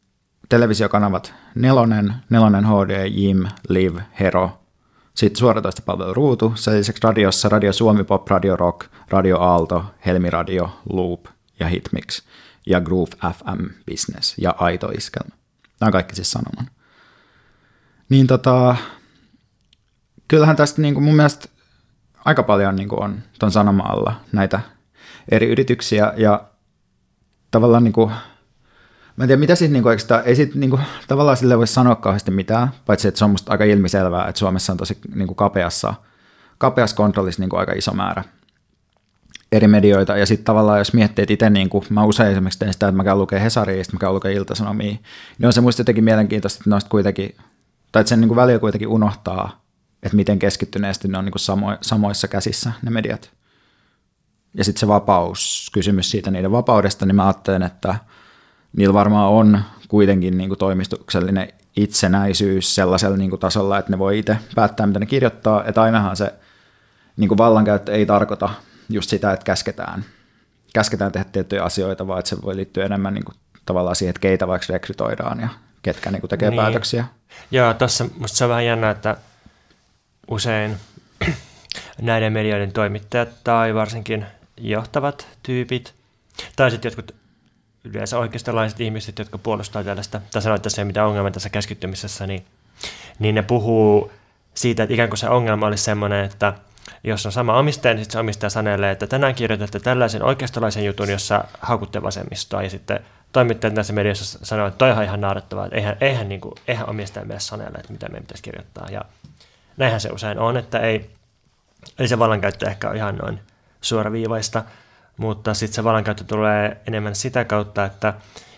televisiokanavat Nelonen, Nelonen H D, Jim, Liv, Hero. Sitten suoratoistopalvelu Ruutu, sen lisäksi radiossa Radio Suomi, Pop, Radio Rock, Radio Aalto, Helmi Radio, Loop ja Hitmix ja Groove F M Business ja Aito Iskelmä. Nämä on kaikki siis Sanoman. Niin tota... Kyllähän tästä niin kuin mun mielestä aika paljon niin kuin on tuon Sanoman alla näitä eri yrityksiä ja tavallaan niin kuin, mä en tiedä mitä siis niin kuin, sitä, ei sit niin kuin, tavallaan sille voi sanoa kauheasti mitään, paitsi että se on musta aika ilmiselvää, että Suomessa on tosi niin kuin kapeassa, kapeassa kontrollissa niin kuin aika iso määrä eri medioita ja sitten tavallaan jos miettii, että itse niin kuin, mä usein esimerkiksi teen sitä, että mä käyn lukee Hesaria ja sitten mä käyn lukee Ilta-Sanomia, niin on se musta jotenkin mielenkiintoista, että noista kuitenkin, tai että sen niin kuin väliä kuitenkin unohtaa, että miten keskittyneesti ne on niin kuin samo, samoissa käsissä ne mediat. Ja sitten se vapaus, kysymys siitä niiden vapaudesta, niin mä ajattelen, että niillä varmaan on kuitenkin niin kuin toimistuksellinen itsenäisyys sellaisella niin kuin tasolla, että ne voi itse päättää, mitä ne kirjoittaa. Että ainahan se niin kuin vallankäyttö ei tarkoita just sitä, että käsketään, käsketään tehdä tiettyjä asioita, vaan että se voi liittyä enemmän niin kuin tavallaan siihen, että keitä vaikka rekrytoidaan ja ketkä niin kuin tekee niin päätöksiä. Joo, tuossa musta se on vähän jännä, että usein näiden medioiden toimittajat tai varsinkin johtavat tyypit tai sitten jotkut yleensä oikeastalaiset ihmiset, jotka puolustaa tällaista, tai sanoit tässä ei mitään ongelmaa tässä käskittymisessä, niin, niin ne puhuu siitä, että ikään kuin se ongelma olisi semmoinen, että jos on sama omistaja, niin sitten se omistaja sanelee, että tänään kirjoitatte tällaisen oikeistolaisen jutun, jossa haukutte vasemmistoa, ja sitten toimittajat näissä mediassa sanoo, että toihan on ihan naurettavaa, että eihän, eihän, niin kuin, eihän omistaja meille sanella, että mitä meidän pitäisi kirjoittaa, ja näinhän se usein on, että ei, eli se vallankäyttö ehkä on ihan noin suoraviivaista, mutta sitten se vallankäyttö tulee enemmän sitä kautta, että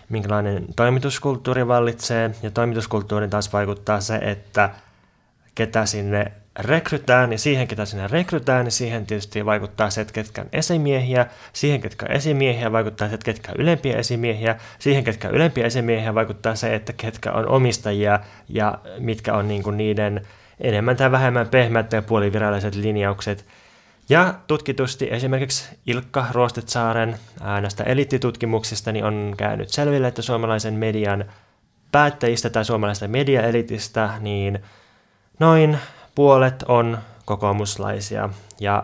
minkälainen toimituskulttuuri vallitsee, ja toimituskulttuuriin taas vaikuttaa se, että ketä sinne rekrytään, ja siihen ketä sinne rekrytään, niin siihen tietysti vaikuttaa se, että ketkä on esimiehiä, siihen ketkä on esimiehiä vaikuttaa se, että ketkä on ylempiä esimiehiä, siihen ketkä on ylempiä esimiehiä vaikuttaa se, että ketkä on omistajia, ja mitkä on niinku niiden enemmän tai vähemmän pehmeät ja puoliviralliset linjaukset. Ja tutkitusti esimerkiksi Ilkka Ruostetsaaren näistä eliittitutkimuksista niin on käynyt selville, että suomalaisen median päättäjistä tai suomalaisesta mediaelitistä niin noin puolet on kokoomuslaisia. Ja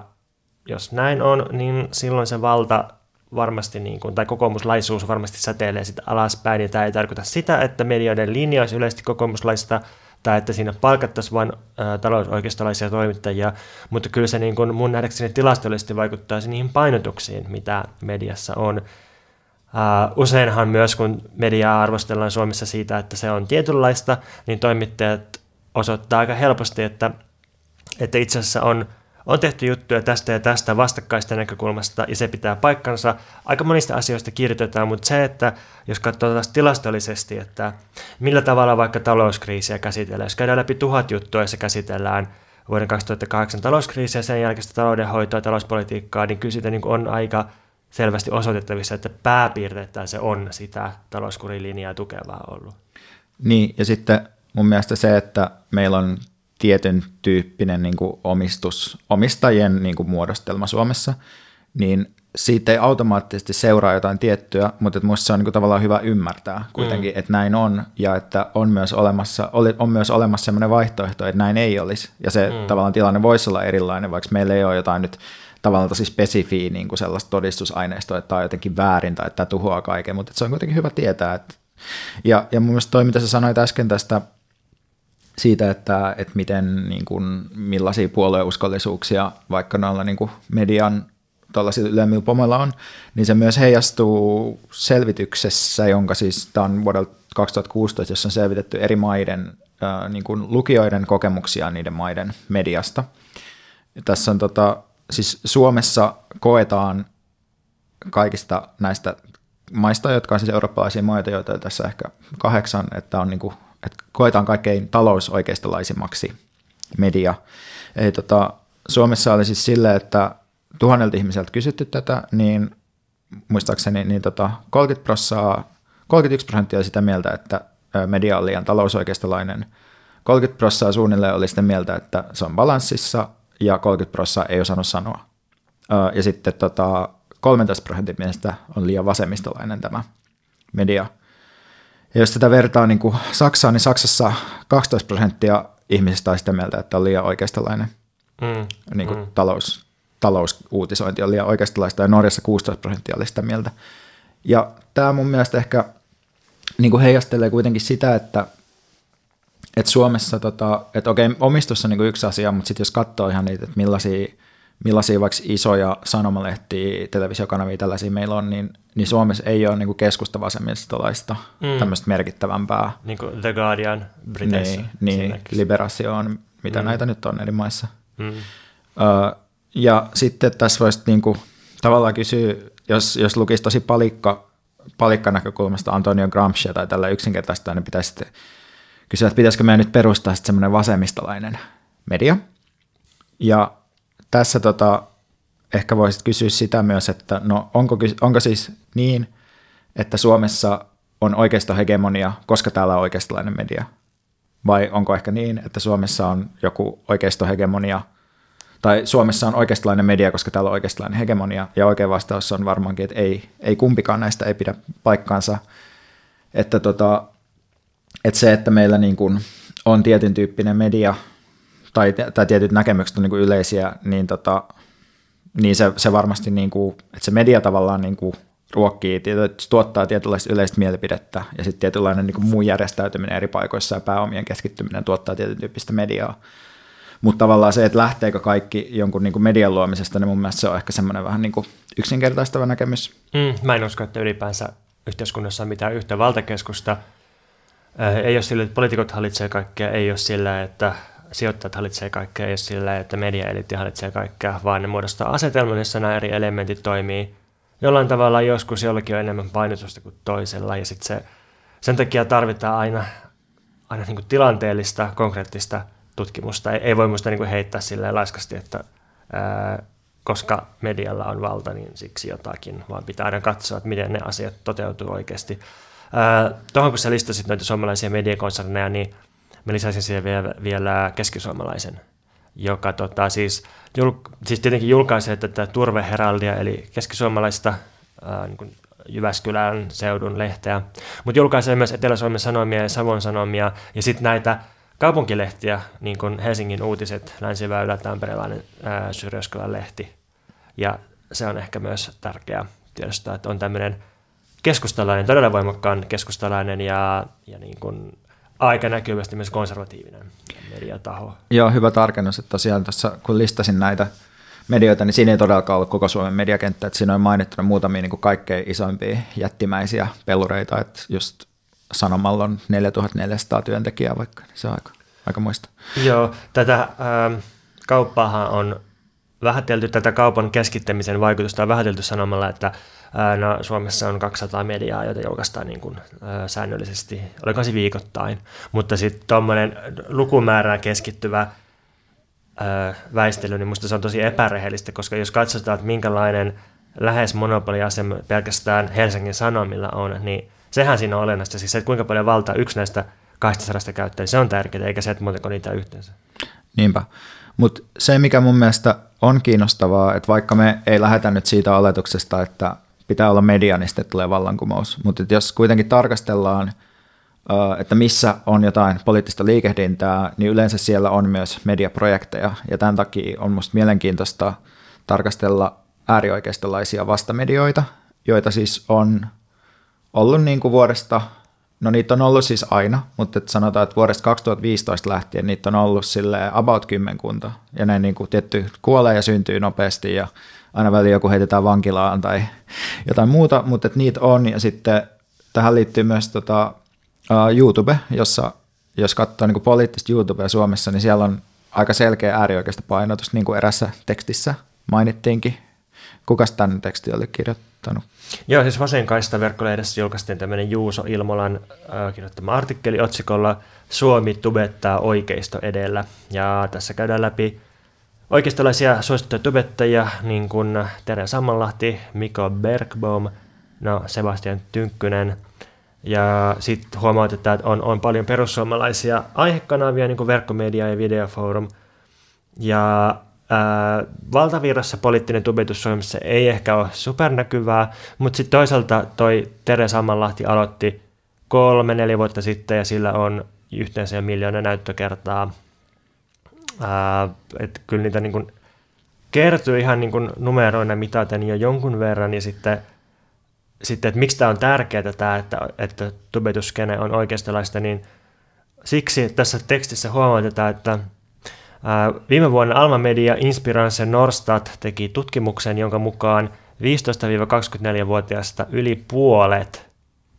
jos näin on, niin silloin se valta varmasti, niin kuin, tai kokoomuslaisuus varmasti säteilee sitä alaspäin. Ja tämä ei tarkoita sitä, että medioiden linja olisi yleisesti kokoomuslaista, tai että siinä palkattaisiin vain talousoikeistolaisia toimittajia, mutta kyllä se niin kun mun nähdäkseni tilastollisesti vaikuttaisi niihin painotuksiin, mitä mediassa on. Ää, useinhan myös, kun mediaa arvostellaan Suomessa siitä, että se on tietynlaista, niin toimittajat osoittaa aika helposti, että, että itse asiassa on, on tehty juttuja tästä ja tästä vastakkaista näkökulmasta, ja se pitää paikkansa. Aika monista asioista kirjoitetaan, mutta se, että jos katsotaan tilastollisesti, että millä tavalla vaikka talouskriisiä käsitellään, jos käydään läpi tuhat juttua, joissa käsitellään vuoden kaksituhattakahdeksan talouskriisiä, sen jälkeistä taloudenhoitoa ja talouspolitiikkaa, niin kyllä siitä on aika selvästi osoitettavissa, että pääpiirteettään se on sitä talouskurilinjaa tukevaa ollut. Niin, ja sitten mun mielestä se, että meillä on tietyn tyyppinen niin kuin omistus, omistajien niin kuin muodostelma Suomessa, niin siitä ei automaattisesti seuraa jotain tiettyä, mutta minusta se on niin kuin tavallaan hyvä ymmärtää kuitenkin, mm. että näin on, ja että on myös olemassa, on myös olemassa sellainen vaihtoehto, että näin ei olisi, ja se mm. tavallaan tilanne voisi olla erilainen, vaikka meillä ei ole jotain nyt tavallaan tosi spesifiä niin kuin sellaista todistusaineistoa, että tämä on jotenkin väärin tai että tämä tuhoaa kaiken, mutta se on kuitenkin hyvä tietää. Että... Ja, ja mun mielestä toi, mitä sä sanoit äsken tästä, siitä, että, että miten, niin kuin, millaisia puolueuskollisuuksia vaikka noilla niin kuin median tuollaisilla ylemmillä pomoilla on, niin se myös heijastuu selvityksessä, jonka siis tämä on vuodelta kaksituhattakuusitoista, jossa on selvitetty eri maiden ää, niin kuin lukijoiden kokemuksia niiden maiden mediasta. Ja tässä on tota, siis Suomessa koetaan kaikista näistä maista, jotka on siis eurooppalaisia maita, joita tässä ehkä kahdeksan, että on niin kuin että koetaan kaikkein talousoikeistolaisimmaksi media. Eli tota, Suomessa oli siis silleen, että tuhannelta ihmiseltä kysytty tätä, niin muistaakseni niin tota kolmekymmentä prossaa, kolmekymmentäyksi prosenttia oli sitä mieltä, että media on liian talousoikeistolainen, kolmekymmentä prossaa suunnilleen oli sitä mieltä, että se on balanssissa, ja kolmekymmentä prossaa ei osannut sanoa. Ja sitten tota, kolmetoista prosentin mielestä on liian vasemmistolainen tämä media. Ja jos tätä vertaa niin kuin Saksaan, niin Saksassa kaksitoista prosenttia ihmisistä on sitä mieltä, että on liian oikeistolainen. Mm, niin kuin mm. talous, talousuutisointi on liian oikeistolaista, ja Norjassa kuusitoista prosenttia oli sitä mieltä. Ja tämä mun mielestä ehkä niin kuin heijastelee kuitenkin sitä, että, että Suomessa, tota, että okei, omistus on niin kuin yksi asia, mutta sitten jos katsoo ihan niitä, että millaisia, millaisia vaikka isoja sanomalehtiä, televisiokanavia, tällaisia meillä on, niin, niin Suomessa ei ole niin keskustavasemmistolaista mm. tämmöistä merkittävämpää. Niin kuin The Guardian Briteissä. Niin, niin Liberation, mitä mm. näitä nyt on eri maissa. Mm. Ö, ja sitten tässä voisi niin kuin, tavallaan kysyä, jos, jos lukisi tosi palikka, palikka näkökulmasta Antonio Gramsci tai tällä yksinkertaista, niin pitäisi kysyä, että pitäisikö meidän nyt perustaa sitten semmoinen vasemmistolainen media. Ja tässä tota, ehkä voisit kysyä sitä myös, että no, onko, onko siis niin, että Suomessa on oikeistohegemonia, koska täällä on oikeistolainen media? Vai onko ehkä niin, että Suomessa on joku oikeistohegemonia, tai Suomessa on oikeistolainen media, koska täällä on oikeistolainen hegemonia, ja oikein vastaus on varmaankin, että ei, ei kumpikaan näistä ei pidä paikkaansa. Että, tota, että se, että meillä niin kuin on tietyn tyyppinen media, tai, tai tietyt näkemykset on niin kuin yleisiä, niin, tota, niin se, se varmasti, niin kuin, että se media tavallaan niin kuin ruokkii, tuottaa tietynlaista yleistä mielipidettä, ja sitten tietynlainen niin kuin muu järjestäytyminen eri paikoissa ja pääomien keskittyminen tuottaa tietyn tyyppistä mediaa. Mutta tavallaan se, että lähteekö kaikki jonkun niin kuin median luomisesta, niin mun mielestä se on ehkä semmoinen vähän niin kuin yksinkertaistava näkemys. Mm, mä en usko, että ylipäänsä yhteiskunnassa on mitään yhtä valtakeskusta. Ei ole sillä, että poliitikot hallitsee kaikkea, ei ole sillä, että sijoittajat hallitsee kaikkea, ei ole sillä, että mediaeliitti hallitsee kaikkea, vaan ne muodostaa asetelman, jossa nämä eri elementit toimii. Jollain tavalla joskus jollakin on enemmän painotusta kuin toisella, ja sitten se, sen takia tarvitaan aina, aina niin kuin tilanteellista, konkreettista tutkimusta. Ei, ei voi muista niin kuin heittää silleen laiskasti, että ää, koska medialla on valta, niin siksi jotakin, vaan pitää aina katsoa, että miten ne asiat toteutuu oikeasti. Ää, tuohon kun sä listasit noita suomalaisia mediakonserneja, niin mä lisäisin siihen vielä, vielä Keskisuomalaisen, joka tota, siis, jul, siis tietenkin julkaisee tätä Turveheraldia, eli keskisuomalaista ää, niin kuin Jyväskylän seudun lehteä, mutta julkaisee myös Etelä-Suomen Sanomia ja Savon Sanomia, ja sitten näitä kaupunkilehtiä, niin kuin Helsingin uutiset, Länsi-Väylä, Tamperelainen, ää, Syrjäskylän lehti. Ja se on ehkä myös tärkeää tiedostaa, että on tämmöinen keskustalainen, todella voimakkaan keskustalainen ja, ja niin kuin aika näkyvästi myös konservatiivinen mediataho. Joo, hyvä tarkennus, että tosiaan tuossa kun listasin näitä medioita, niin siinä ei todellakaan ollut koko Suomen mediakenttä, että siinä on mainittuna muutamia niin kuin kaikkein isoimpia jättimäisiä pelureita, että just Sanomalla on neljätuhatta neljäsataa työntekijää vaikka, niin se on aika, aika muista. Joo, tätä ähm, kauppaahan on vähätelty, tätä kaupan keskittämisen vaikutusta on vähätelty sanomalla, että äh, no, Suomessa on kaksisataa mediaa, joita julkaistaan niin kuin, äh, säännöllisesti, olikohan se viikoittain, mutta sitten tuommoinen lukumäärään keskittyvä äh, väistely, niin musta se on tosi epärehellistä, koska jos katsotaan, että minkälainen lähes monopoliasema pelkästään Helsingin Sanomilla on, niin sehän siinä on olennaista, siis se, että kuinka paljon valtaa yksi näistä kaksisataa käyttää, se on tärkeää, eikä se, että muutenko niitä yhteensä. Niinpä, mutta se mikä mun mielestä on kiinnostavaa, että vaikka me ei lähetä nyt siitä oletuksesta, että pitää olla media, niin sitten tulee vallankumous, mutta jos kuitenkin tarkastellaan, että missä on jotain poliittista liikehdintää, niin yleensä siellä on myös mediaprojekteja, ja tämän takia on musta mielenkiintoista tarkastella äärioikeistolaisia vastamedioita, joita siis on ollut niin kuin vuodesta, no niitä on ollut siis aina, mutta et sanotaan, että vuodesta kaksituhattaviisitoista lähtien niitä on ollut silleen about kymmenkunta, ja ne niin kuin tietty kuolee ja syntyy nopeasti, ja aina väliin joku heitetään vankilaan tai jotain muuta, mutta et niitä on, ja sitten tähän liittyy myös tota, uh, YouTube, jossa jos katsoo niin kuin poliittista YouTubea Suomessa, niin siellä on aika selkeä äärioikeista painotus, niin kuin erässä tekstissä mainittiinkin. Kukas tämän tekstin oli kirjoittanut? Joo, siis Vasenkaista verkkolehdessä julkaistiin tämmöinen Juuso Ilmolan äh, kirjoittama artikkeli otsikolla Suomi tubettaa oikeisto edellä. Ja tässä käydään läpi oikeistolaisia suosittuja tubettajia, niin kuin Tere Sammanlahti, Mikko Bergbom, no Sebastian Tynkkynen. Ja sitten huomautetaan, että on, on paljon perussuomalaisia aihekanavia, niin kuin Verkkomedia ja Videoforum. Ja Ää, valtavirrassa poliittinen tubetus Suomessa ei ehkä ole supernäkyvää, mutta sitten toisaalta toi Tere Sammanlahti aloitti kolme, neljä vuotta sitten ja sillä on yhteensä jo miljoona näyttökertaa. Ää, et kyllä niitä niin kun kertyy ihan niin kun numeroina mitaten jo jonkun verran ja sitten, sitten että miksi tämä on tärkeää, tää, että, että tubetuskene on oikeistolaista, niin siksi tässä tekstissä huomautetaan, että viime vuonna Alma Media Inspirance Norstat teki tutkimuksen, jonka mukaan viisitoista kaksikymmentäneljä-vuotiaista yli puolet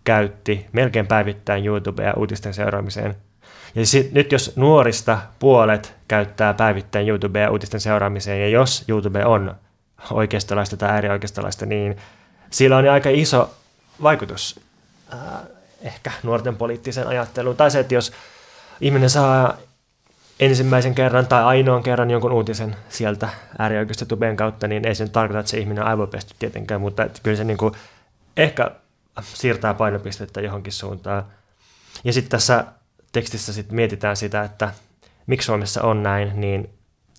käytti melkein päivittäin YouTubea uutisten seuraamiseen. Ja sit, nyt jos nuorista puolet käyttää päivittäin YouTubea uutisten seuraamiseen, ja jos YouTube on oikeistolaista tai äärioikeistolaista, niin sillä on aika iso vaikutus äh, ehkä nuorten poliittiseen ajatteluun. Tai se, että jos ihminen saa ensimmäisen kerran tai ainoan kerran jonkun uutisen sieltä äärioikeista tubeen kautta, niin ei se tarkoita, että se ihminen on aivopesty tietenkään, mutta kyllä se niin kuin ehkä siirtää painopistettä johonkin suuntaan. Ja sitten tässä tekstissä sit mietitään sitä, että miksi Suomessa on näin, niin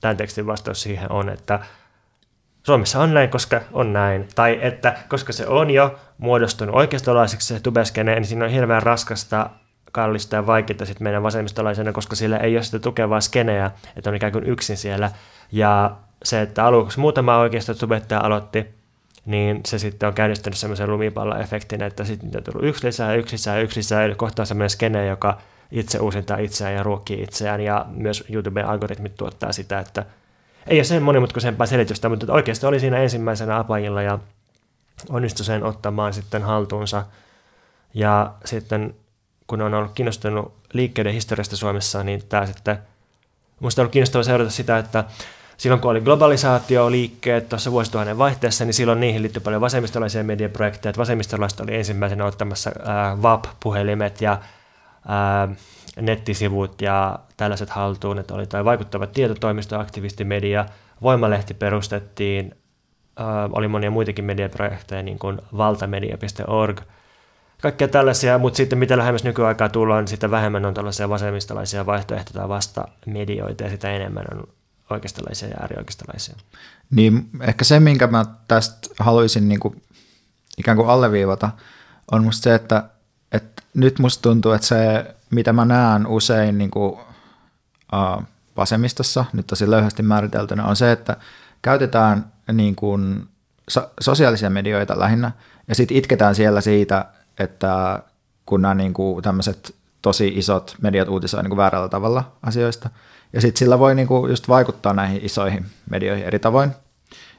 tämän tekstin vastaus siihen on, että Suomessa on näin, koska on näin. Tai että koska se on jo muodostunut oikeistolaiseksi se tubeskene, niin siinä on hirveän raskasta, kallista ja vaikeaa sitten meidän vasemmistolaisena, koska sillä ei ole sitä tukevaa skeneä, että on ikään kuin yksin siellä. Ja se, että aluksi muutama oikeistotubettaja aloitti, niin se sitten on käynnistänyt semmoisen lumipalloefektin, että sitten niitä on tullut yksi lisää, yksi lisää, yksi lisää, eli kohta on semmoinen skene, joka itse uusintaa itseään ja ruokkii itseään, ja myös YouTuben algoritmit tuottaa sitä, että ei ole sen monimutkaisempaa selitystä, mutta oikeasti oli siinä ensimmäisenä apajilla ja onnistui sen ottamaan sitten haltuunsa. Ja sitten kun on ollut kiinnostunut liikkeiden historiasta Suomessa, niin tämä sitten, minusta on ollut kiinnostavaa seurata sitä, että silloin kun oli globalisaatioliikkeet tuossa vuosituhannen vaihteessa, niin silloin niihin liittyi paljon vasemmistolaisia mediaprojekteja, että vasemmistolaiset oli ensimmäisenä ottamassa äh, V A P-puhelimet ja äh, nettisivut ja tällaiset haltuun, että oli tai vaikuttava tietotoimisto, aktivistimedia, Voimalehti perustettiin, äh, oli monia muitakin mediaprojekteja, niin kuin valtamedia piste org, kaikkea tällaisia, mutta sitten mitä lähemmäs nykyaikaa tullaan, niin sitä vähemmän on tällaisia vasemmistolaisia vaihtoehtoja tai vasta medioita ja sitä enemmän on oikeistolaisia ja äärioikeistolaisia. Niin ehkä se, minkä mä tästä haluaisin niin kuin, ikään kuin alleviivata, on musta se, että, että nyt musta tuntuu, että se, mitä mä näen usein niin kuin, äh, vasemmistossa, nyt tosi löyhästi määriteltynä, on se, että käytetään niin kuin, so- sosiaalisia medioita lähinnä ja sitten itketään siellä siitä, että kun nämä niin kuin, tämmöiset tosi isot mediat uutisoivat niin kuin väärällä tavalla asioista, ja sitten sillä voi niinku just vaikuttaa näihin isoihin medioihin eri tavoin.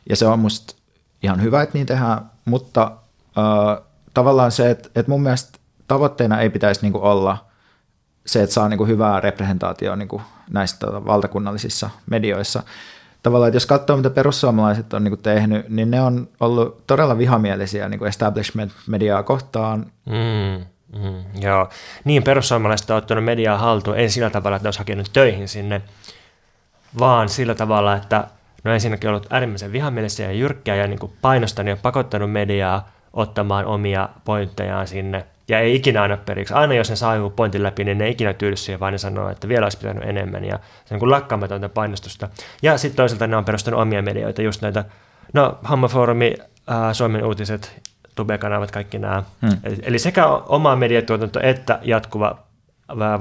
Ja se on musta ihan hyvä, että niin tehdään, mutta äh, tavallaan se, että et mun mielestä tavoitteena ei pitäisi niinku olla se, että saa niinku hyvää representaatiota niinku näistä valtakunnallisissa medioissa. Tavallaan, että jos katsoo, mitä perussuomalaiset on niinku tehnyt, niin ne on ollut todella vihamielisiä niinku establishment-mediaa kohtaan. Mm. Mm, joo, niin perussuomalaiset on ottanut mediaa haltuun, ei sillä tavalla, että ne olisi hakenut töihin sinne, vaan sillä tavalla, että no ensinnäkin on ollut äärimmäisen vihamielisiä ja jyrkkää ja niin kuin painostanut ja pakottanut mediaa ottamaan omia pointtejaan sinne. Ja ei ikinä aina periksi. Aina jos ne saa joku pointin läpi, niin ne ei ikinä tyydy siihen, vaan ne sanoo, että vielä olisi pitänyt enemmän. Ja se on kuin lakkaamatonta painostusta. Ja sitten toisaalta ne on perustanut omia medioita, just näitä, no Hammafoorumi, äh, Suomen uutiset, Tube-kanavat, kaikki nämä. Hmm. Eli sekä oma mediatuotanto että jatkuva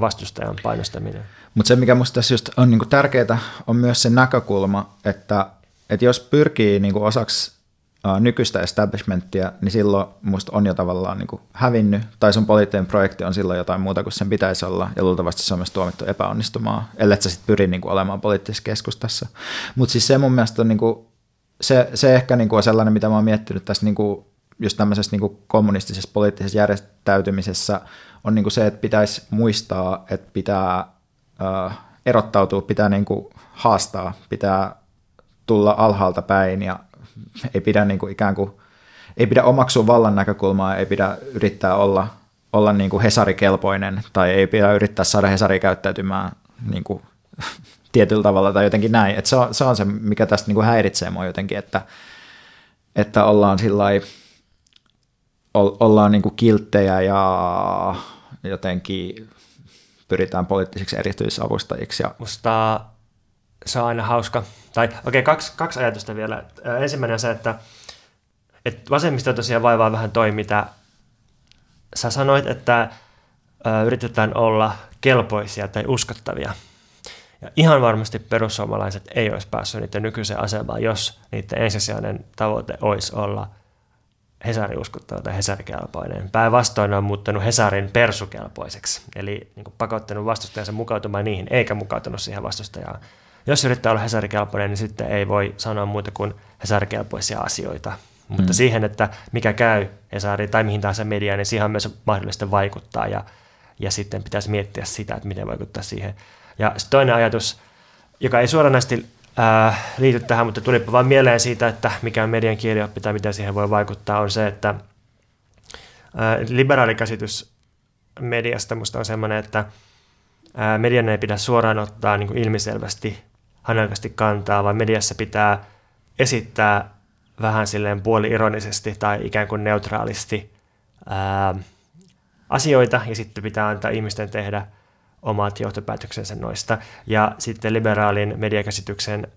vastustajan painostaminen. Mutta se, mikä minusta tässä just on niinku tärkeää, on myös se näkökulma, että, että jos pyrkii niinku osaksi uh, nykyistä establishmenttia, niin silloin minusta on jo tavallaan niinku hävinnyt, tai sun poliittinen projekti on silloin jotain muuta kuin sen pitäisi olla, ja luultavasti se on myös tuomittu epäonnistumaan, ellei sä sitten pyri niinku olemaan poliittisessa keskustassa. Mutta siis se mun mielestä on, niinku, se, se ehkä niinku on sellainen, mitä mä oon miettinyt tässä niinku, just tämmöisessä niin kommunistisessa poliittisessa järjestäytymisessä on niin se, että pitäisi muistaa, että pitää äh, erottautua, pitää niin haastaa, pitää tulla alhaalta päin ja ei pidä, niin kuin ikään kuin, ei pidä omaksua vallan näkökulmaa, ei pidä yrittää olla, olla niin Hesari-kelpoinen tai ei pidä yrittää saada Hesari käyttäytymään niin kuin, tietyllä tavalla tai jotenkin näin. Et se, on, se on se, mikä tästä niin häiritsee mua jotenkin, että, että ollaan sillain ollaan niin kuin kilttejä ja jotenkin pyritään poliittisiksi erityisavustajiksi. Ja musta se on aina hauska. Tai okei, okay, kaksi, kaksi ajatusta vielä. Ensimmäinen on se, että, että vasemmista tosiaan vaivaa vähän toi, mitä sä sanoit, että yritetään olla kelpoisia tai uskottavia. Ja ihan varmasti perussuomalaiset ei olisi päässyt niiden nykyiseen asemaan, jos niiden ensisijainen tavoite olisi olla Hesari uskottava tai Hesari-kelpoinen. Päinvastoin on muuttanut Hesarin persukelpoiseksi, eli niin kuin pakottanut vastustajansa mukautumaan niihin, eikä mukautunut siihen vastustajaan. Jos yrittää olla Hesari-kelpoinen, niin sitten ei voi sanoa muuta kuin Hesari-kelpoisia asioita. Mutta hmm. siihen, että mikä käy Hesari tai mihin tahansa mediaan, niin siihen on myös mahdollista vaikuttaa, ja, ja sitten pitäisi miettiä sitä, että miten vaikuttaa siihen. Ja toinen ajatus, joka ei suoranaisesti Äh, liity tähän, mutta tulipa vaan mieleen siitä, että mikä on median kielioppi tai mitä siihen voi vaikuttaa, on se, että äh, liberaalikäsitys mediasta musta on semmoinen, että äh, median ei pidä suoraan ottaa niin kuin ilmiselvästi, hanakasti kantaa, vaan mediassa pitää esittää vähän silleen puoli-ironisesti tai ikään kuin neutraalisti ää, asioita, ja sitten pitää antaa ihmisten tehdä omat johtopäätöksensä noista. Ja sitten liberaalin mediakäsityksen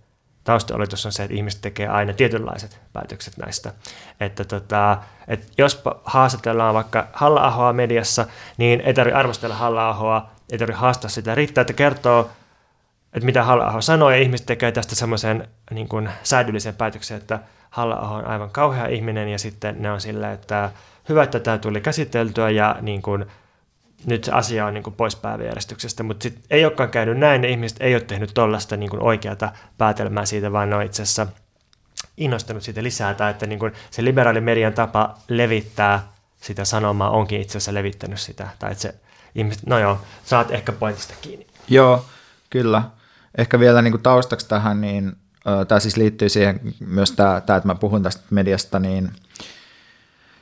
taustaoletus on se, että ihmiset tekee aina tietynlaiset päätökset näistä. Että tota, et jos haastatellaan vaikka Halla-ahoa mediassa, niin ei tarvitse arvostella Halla-ahoa, ei tarvitse haastaa sitä. Riittää, että kertoo, että mitä Halla-aho sanoo, ja ihmiset tekee tästä semmoisen niin kuin säädyllisen päätöksen, että Halla-aho on aivan kauhea ihminen, ja sitten ne on sillä, että hyvä, että tämä tuli käsiteltyä, ja niin kuin, nyt se asia on niin kuin pois päiväjärjestyksestä, mutta sit ei olekaan käynyt näin, ne ihmiset ei ole tehnyt tuollaista niin kuin oikeata päätelmää siitä, vaan ne on itse asiassa innostanut siitä lisää, tai että niin kuin se liberaalin median tapa levittää sitä sanomaa onkin itse asiassa levittänyt sitä, tai että se ihmiset, no joo, saat ehkä pointista kiinni. Joo, kyllä. Ehkä vielä niin kuin taustaksi tähän, niin äh, tämä siis liittyy siihen myös tämä, että mä puhun tästä mediasta, niin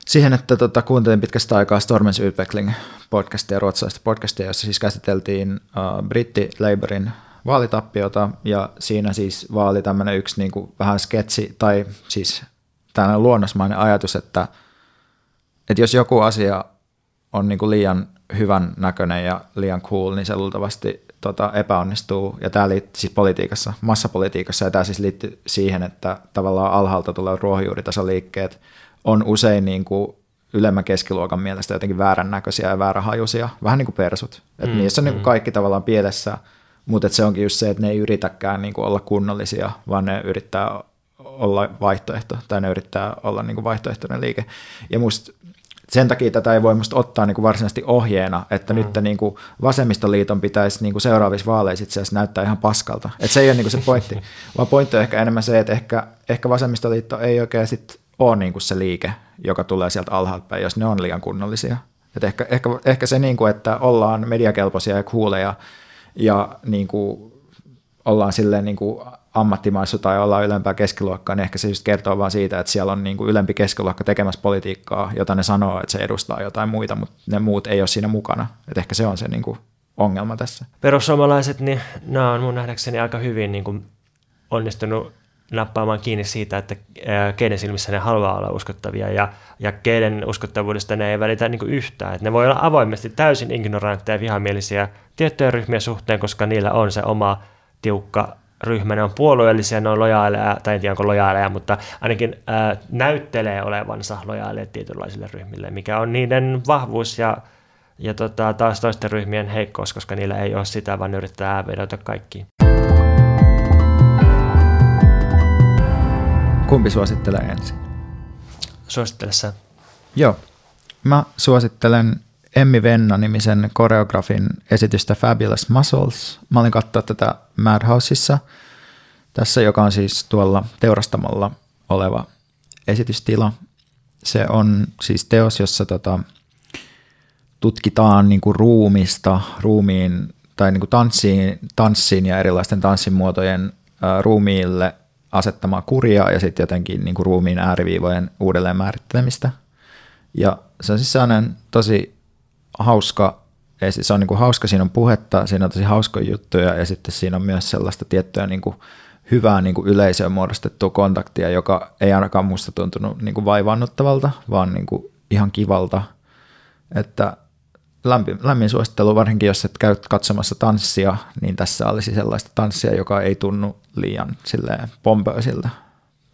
siihen, että tota, kuuntelin pitkästä aikaa Stormens Ylpeckling-podcastia, ruotsalaista podcastia, jossa siis käsiteltiin uh, britti-Labourin vaalitappiota, ja siinä siis vaali tämmöinen yksi niin kuin vähän sketsi, tai siis tämmöinen luonnosmainen ajatus, että, että jos joku asia on niin kuin liian hyvän näköinen ja liian cool, niin se luultavasti tota, epäonnistuu, ja tämä liittyy siis politiikassa, massapolitiikassa, ja tämä siis liittyy siihen, että tavallaan alhaalta tulee ruohonjuuritasoliikkeet, on usein niin kuin ylemmän keskiluokan mielestä jotenkin väärän näköisiä ja vääränhajuisia, vähän niin kuin persut. Et mm, niissä on mm. niin kuin kaikki tavallaan pielessä, mutta se onkin just se, että ne ei yritäkään niin kuin olla kunnollisia, vaan ne yrittää olla vaihtoehto, tai ne yrittää olla niin kuin vaihtoehtoinen liike. Ja musta sen takia tätä ei voi musta ottaa niin kuin varsinaisesti ohjeena, että mm. nyt niin kuin vasemmistoliiton pitäisi niin kuin seuraavissa vaaleissa itse asiassa näyttää ihan paskalta. Et se ei ole niin kuin se pointti, vaan pointti on ehkä enemmän se, että ehkä, ehkä vasemmistoliitto ei oikein sitten on niin kuin se liike, joka tulee sieltä alhaalta päin, jos ne on liian kunnollisia. Et ehkä, ehkä, ehkä se, niin kuin, että ollaan mediakelpoisia ja kuuleja ja niin kuin, ollaan silleen niin kuin ammattimaissu tai ollaan ylempää keskiluokkaa, niin ehkä se just kertoo vaan siitä, että siellä on niin kuin ylempi keskiluokka tekemässä politiikkaa, jota ne sanoo, että se edustaa jotain muita, mutta ne muut ei ole siinä mukana. Et ehkä se on se niin kuin ongelma tässä. Perussuomalaiset, niin nämä on mun nähdäkseni aika hyvin niin kuin onnistunut nappaamaan kiinni siitä, että keiden silmissä ne haluaa olla uskottavia ja, ja keiden uskottavuudesta ne ei välitä niin kuin yhtään. Että ne voi olla avoimesti täysin ignorantteja ja vihamielisiä tiettyjen ryhmien suhteen, koska niillä on se oma tiukka ryhmä. Ne on puolueellisia, ne on lojaaleja, tai en tiedä onko lojaaleja, mutta ainakin ää, näyttelee olevansa lojaaleja tietynlaisille ryhmille, mikä on niiden vahvuus ja, ja tota, taas toisten ryhmien heikkous, koska niillä ei ole sitä, vaan ne yrittää vedota kaikkiin. Kumpi suosittelee ensin? Suosittele sä. Joo. Mä suosittelen Emmi Venna-nimisen koreografin esitystä Fabulous Muscles. Mä olin katsoa tätä Madhouseissa. Tässä, joka on siis tuolla teurastamolla oleva esitystila. Se on siis teos, jossa tota, tutkitaan niinku ruumista, ruumiin tai niinku tanssiin, tanssiin ja erilaisten tanssimuotojen ä, ruumiille asettamaa kuria ja sitten jotenkin niin kuin ruumiin ääriviivojen uudelleen määrittelemistä. Ja se on siis sellainen tosi hauska, se on niin kuin hauska, siinä on puhetta, siinä on tosi hauskoja juttuja ja sitten siinä on myös sellaista tiettyä niin kuin hyvää niin kuin yleisöön muodostettua kontaktia, joka ei ainakaan musta tuntunut niin kuin vaivaannuttavalta, vaan niin kuin ihan kivalta. Että lämmin, lämmin suosittelu, varsinkin jos et käy katsomassa tanssia, niin tässä olisi sellaista tanssia, joka ei tunnu liian silleen pompöisiltä.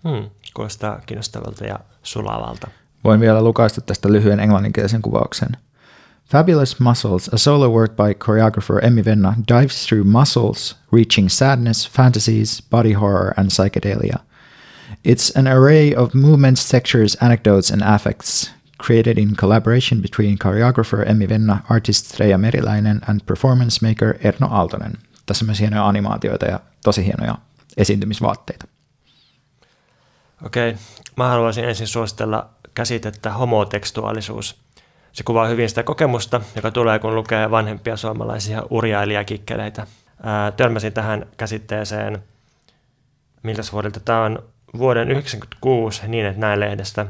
Hmm, kuulostaa kiinnostavalta ja sulavalta. Voin vielä lukaista tästä lyhyen englanninkielisen kuvauksen. Fabulous Muscles, a solo work by choreographer Emmi Venna, dives through muscles, reaching sadness, fantasies, body horror and psychedelia. It's an array of movements, textures, anecdotes and affects, created in collaboration between choreographer Emmi Venna, artist Reija Meriläinen and performance maker Erno Aaltonen. Tässä on myös hienoja animaatioita ja tosi hienoja esiintymisvaatteita. Okei, mä haluaisin ensin suositella käsitettä homotekstuaalisuus. Se kuvaa hyvin sitä kokemusta, joka tulee kun lukee vanhempia suomalaisia urjailijakikkeleitä. Ää, törmäsin tähän käsitteeseen, miltäs vuodelta tämä on, vuoden yhdeksänkymmentäkuusi niin, että näin lehdestä.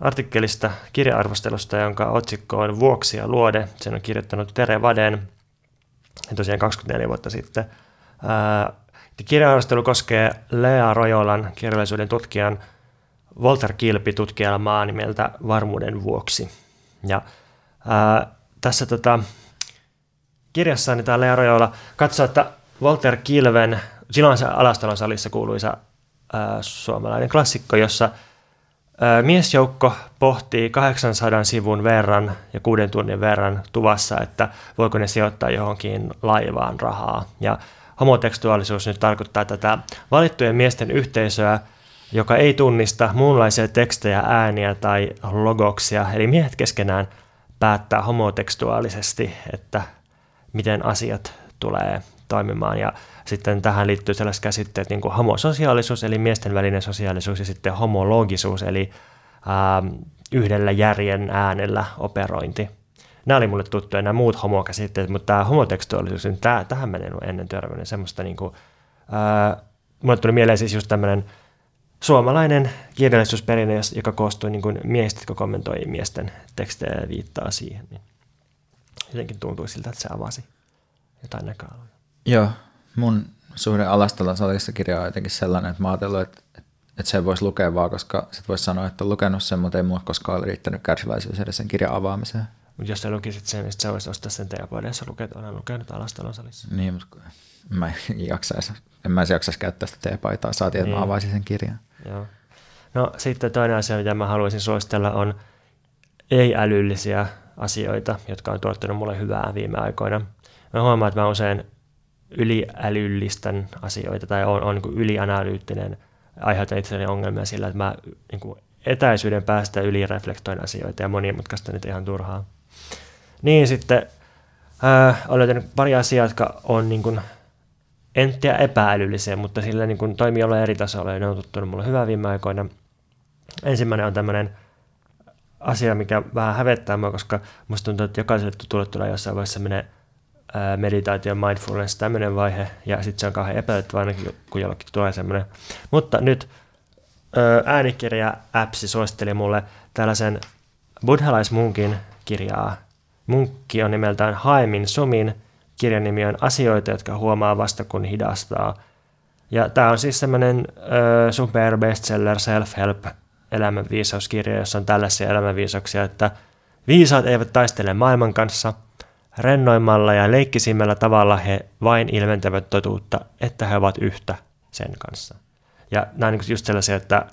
Artikkelista kirja-arvostelusta, jonka otsikko on Vuoksi ja luode. Sen on kirjoittanut Tere Vaden, tosiaan kaksikymmentäneljä vuotta sitten. Ää, kirja-arvostelu koskee Lea Rojolan, kirjallisuuden tutkijan Walter Kilpi-tutkielmaa nimeltä Varmuuden vuoksi. Ja ää, tässä tota, kirjassa niin täällä Eero katsoo, että Walter Kilven, silloin se Alastalon salissa kuuluisa ää, suomalainen klassikko, jossa ää, miesjoukko pohtii kahdeksansadan sivun verran ja kuuden tunnin verran tuvassa, että voiko ne sijoittaa johonkin laivaan rahaa. Ja homotekstuaalisuus nyt tarkoittaa tätä valittujen miesten yhteisöä, joka ei tunnista muunlaisia tekstejä, ääniä tai logoksia. Eli miehet keskenään päättää homotekstuaalisesti, että miten asiat tulee toimimaan. Ja sitten tähän liittyy sellaiset käsitteet niin kuin homososiaalisuus, eli miesten välinen sosiaalisuus, ja sitten homologisuus, eli ää, yhdellä järjen äänellä operointi. Nämä oli mulle tuttuja, nämä muut homokäsitteet, mutta tämä homotekstuaalisuus, niin tämä, tähän mä en ole ennen törmännyt. Semmoista niin kuin, ää, mulle tuli mieleen siis just tämmöinen suomalainen kirjallisuusperinne, joka koostui niin kuin miehistä, jotka kommentoi miesten tekstejä ja viittaa siihen. Niin jotenkin tuntui siltä, että se avasi jotain näköaloja. Joo, mun suhde Alastalon salissa kirja on jotenkin sellainen, että mä ajattelin, että, että se voisi lukea vaan, koska sit voisi sanoa, että on lukenut sen, mutta ei mulle koskaan ole riittänyt kärsiväisyys edes sen kirjan avaamiseen. Mutta jos sä lukisit sen, niin sä voisit ostaa sen teapoiden, jos sä lukeet, olen lukenut Alastalon salissa. Niin, mutta mä en jaksaisi. En mä jaksaisi käyttää sitä teepaitaa, saatiin, että niin. Mä avaisin sen kirjan. Joo. No sitten toinen asia, mitä mä haluaisin suositella, on ei-älyllisiä asioita, jotka on tuottanut mulle hyvää viime aikoina. Mä huomaan, että mä usein yliälyllistän asioita tai on, on niin kuin ylianalyyttinen, aiheutan itselleni ongelmia sillä, että mä niin kuin etäisyyden päästä ylireflektoin asioita ja monimutkaista nyt ihan turhaa. Niin sitten äh, olen löytänyt pari asiaa, jotka on niin kuin enttiä epäälyllisiä, mutta sillä niin kuin toimii olla eri tasolla ja ne on tuttunut mulle hyvää viime aikoina. Ensimmäinen on tämmöinen asia, mikä vähän hävettää mua, koska musta tuntuu, että jokaiselle tutulle tulee jossain vaiheessa semmoinen meditaatio, mindfulness, tämmöinen vaihe, ja sitten se on kauhean epäilyttävä ainakin, kun jollekin tulee semmoinen. Mutta nyt äänikirja-appsi suositteli mulle tällaisen buddhalaismunkin kirjaa. Munkki on nimeltään Haimin Sumin. Kirjan nimi on Asioita, jotka huomaa vasta kun hidastaa. Ja tämä on siis semmoinen super bestseller self-help elämänviisauskirja, jossa on tällaisia elämänviisauksia, että viisaat eivät taistele maailman kanssa. Rennoimmalla ja leikkisimmällä tavalla he vain ilmentävät totuutta, että he ovat yhtä sen kanssa. Ja nämä on just sellaisia, että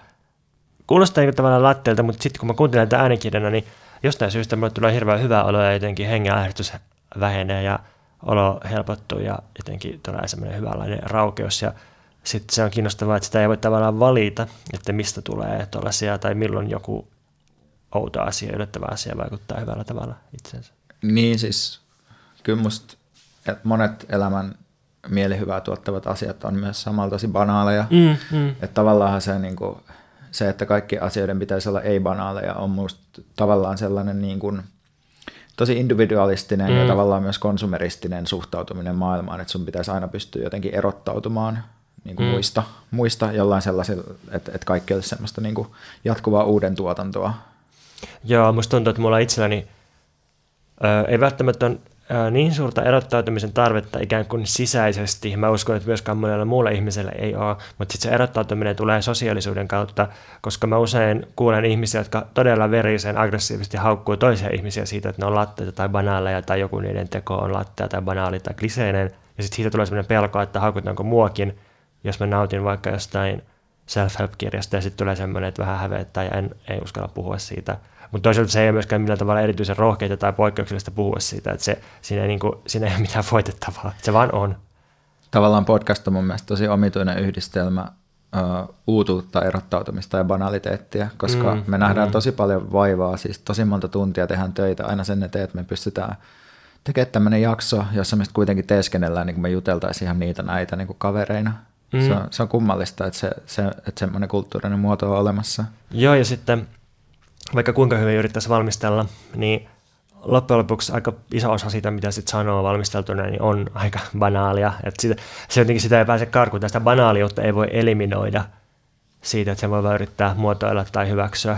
kuulostaa tavallaan latteelta, mutta sitten kun mä kuuntelen tätä äänikirjana, niin jostain syystä mulle tulee hirveän hyvä olo ja jotenkin hengen ahdistus vähenee ja olo helpottuu ja jotenkin tulee semmoinen hyvänlainen raukeus. Ja sitten se on kiinnostavaa, että sitä ei voi tavallaan valita, että mistä tulee tuollaisia tai milloin joku outo asia, yllättävä asia vaikuttaa hyvällä tavalla itsensä. Niin siis kyllä musta monet elämän mielihyvää tuottavat asiat on myös samalla tosi banaaleja. Mm, mm. Että tavallaan se, niin kuin, se, että kaikki asioiden pitäisi olla ei-banaaleja on musta tavallaan sellainen niin kuin tosi individualistinen mm. ja tavallaan myös konsumeristinen suhtautuminen maailmaan, että sun pitäisi aina pystyä jotenkin erottautumaan niin kuin mm. muista, muista jollain sellaisella, että, että kaikki olisi semmoista niin kuin jatkuvaa uuden tuotantoa. Joo, musta tuntuu, että mulla itselläni ö, ei välttämättä ole ö, niin suurta erottautumisen tarvetta ikään kuin sisäisesti. Mä uskon, että myöskään monella muulla ihmisellä ei ole, mutta sitten se erottautuminen tulee sosiaalisuuden kautta, koska mä usein kuulen ihmisiä, jotka todella verisen aggressiivisesti haukkuu toisia ihmisiä siitä, että ne on latteita tai banaaleja tai joku niiden teko on lattea tai banaali tai kliseinen. Ja sitten siitä tulee sellainen pelko, että haukutaanko muakin, jos mä nautin vaikka jostain self-help-kirjasta ja sitten tulee semmoinen, että vähän hävettää ja en, ei uskalla puhua siitä. Mutta toisaalta se ei ole myöskään millään tavalla erityisen rohkeita tai poikkeuksellista puhua siitä, että se, siinä, ei niinku, siinä ei ole mitään voitettavaa, se vaan on. Tavallaan podcast on mun mielestä tosi omituinen yhdistelmä uh, uutuutta, erottautumista ja banaliteettia, koska mm, me nähdään mm. tosi paljon vaivaa, siis tosi monta tuntia tehdään töitä aina sen eteen, että me pystytään tekemään tämmöinen jakso, jossa me kuitenkin teeskennellään, niin kuin me juteltaisiin ihan niitä näitä niin kuin kavereina. Mm. Se, on, se on kummallista, että, se, se, että semmoinen kulttuurinen muoto on olemassa. Joo, ja sitten vaikka kuinka hyvin yrittäisi valmistella, niin loppujen lopuksi aika iso osa siitä, mitä sitten sanoo valmisteltuna, niin on aika banaalia. Että sitä, se jotenkin sitä ei pääse karkuun. Tästä banaaliutta ei voi eliminoida siitä, että sen voi vaan yrittää muotoilla tai hyväksyä.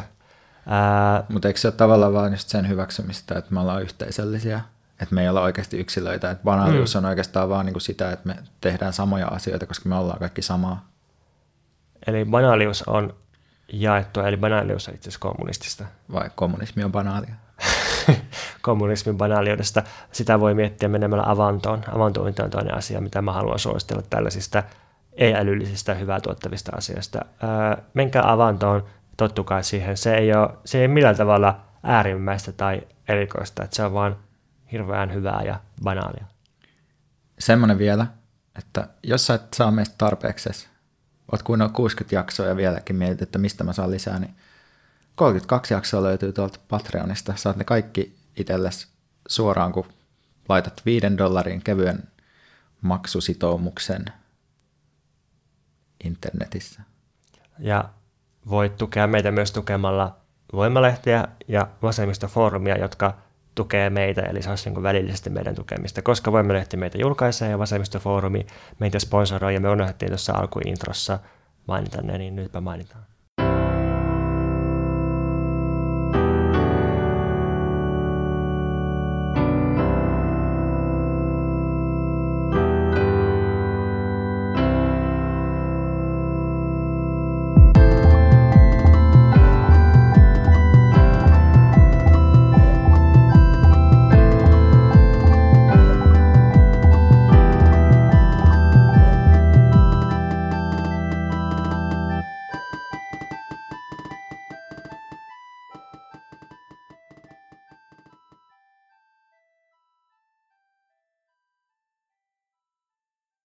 Ää... Mutta eikö se ole tavallaan vaan just sen hyväksymistä, että me ollaan yhteisöllisiä? Että me ei olla oikeasti yksilöitä. Että banaalius mm. on oikeastaan vaan niinku sitä, että me tehdään samoja asioita, koska me ollaan kaikki samaa. Eli banaalius on jaettua, eli banaalius on itse asiassa kommunistista. Vai kommunismi on banaalia. kommunismin banaaliudesta. Sitä voi miettiä menemällä avantoon. Avantointi on toinen asia, mitä mä haluan suositella tällaisista ei-älyllisistä, hyvää tuottavista asioista. Öö, menkää avantoon, tottukaa siihen. Se ei ole, se ei millään tavalla äärimmäistä tai erikoista, että se on vaan hirveän hyvää ja banaalia. Semmoinen vielä, että jos sä et saa meistä tarpeeksesi, oot kuunnellut kuusikymmentä jaksoa ja vieläkin mietit, että mistä mä saan lisää, niin kolmekymmentäkaksi jaksoa löytyy tuolta Patreonista. Saat ne kaikki itsellesi suoraan, kun laitat viiden dollarin kevyen maksusitoumuksen internetissä. Ja voit tukea meitä myös tukemalla Voimalehtiä ja Vasemmistofoorumia, jotka tukee meitä, eli se olisi niin kuin välillisesti meidän tukemista, koska Voimalehti meitä julkaisee ja Vasemmistofoorumi meitä sponsoroi, ja me unohdettiin tuossa alkuintrossa mainita ne, niin nytpä mainitaan.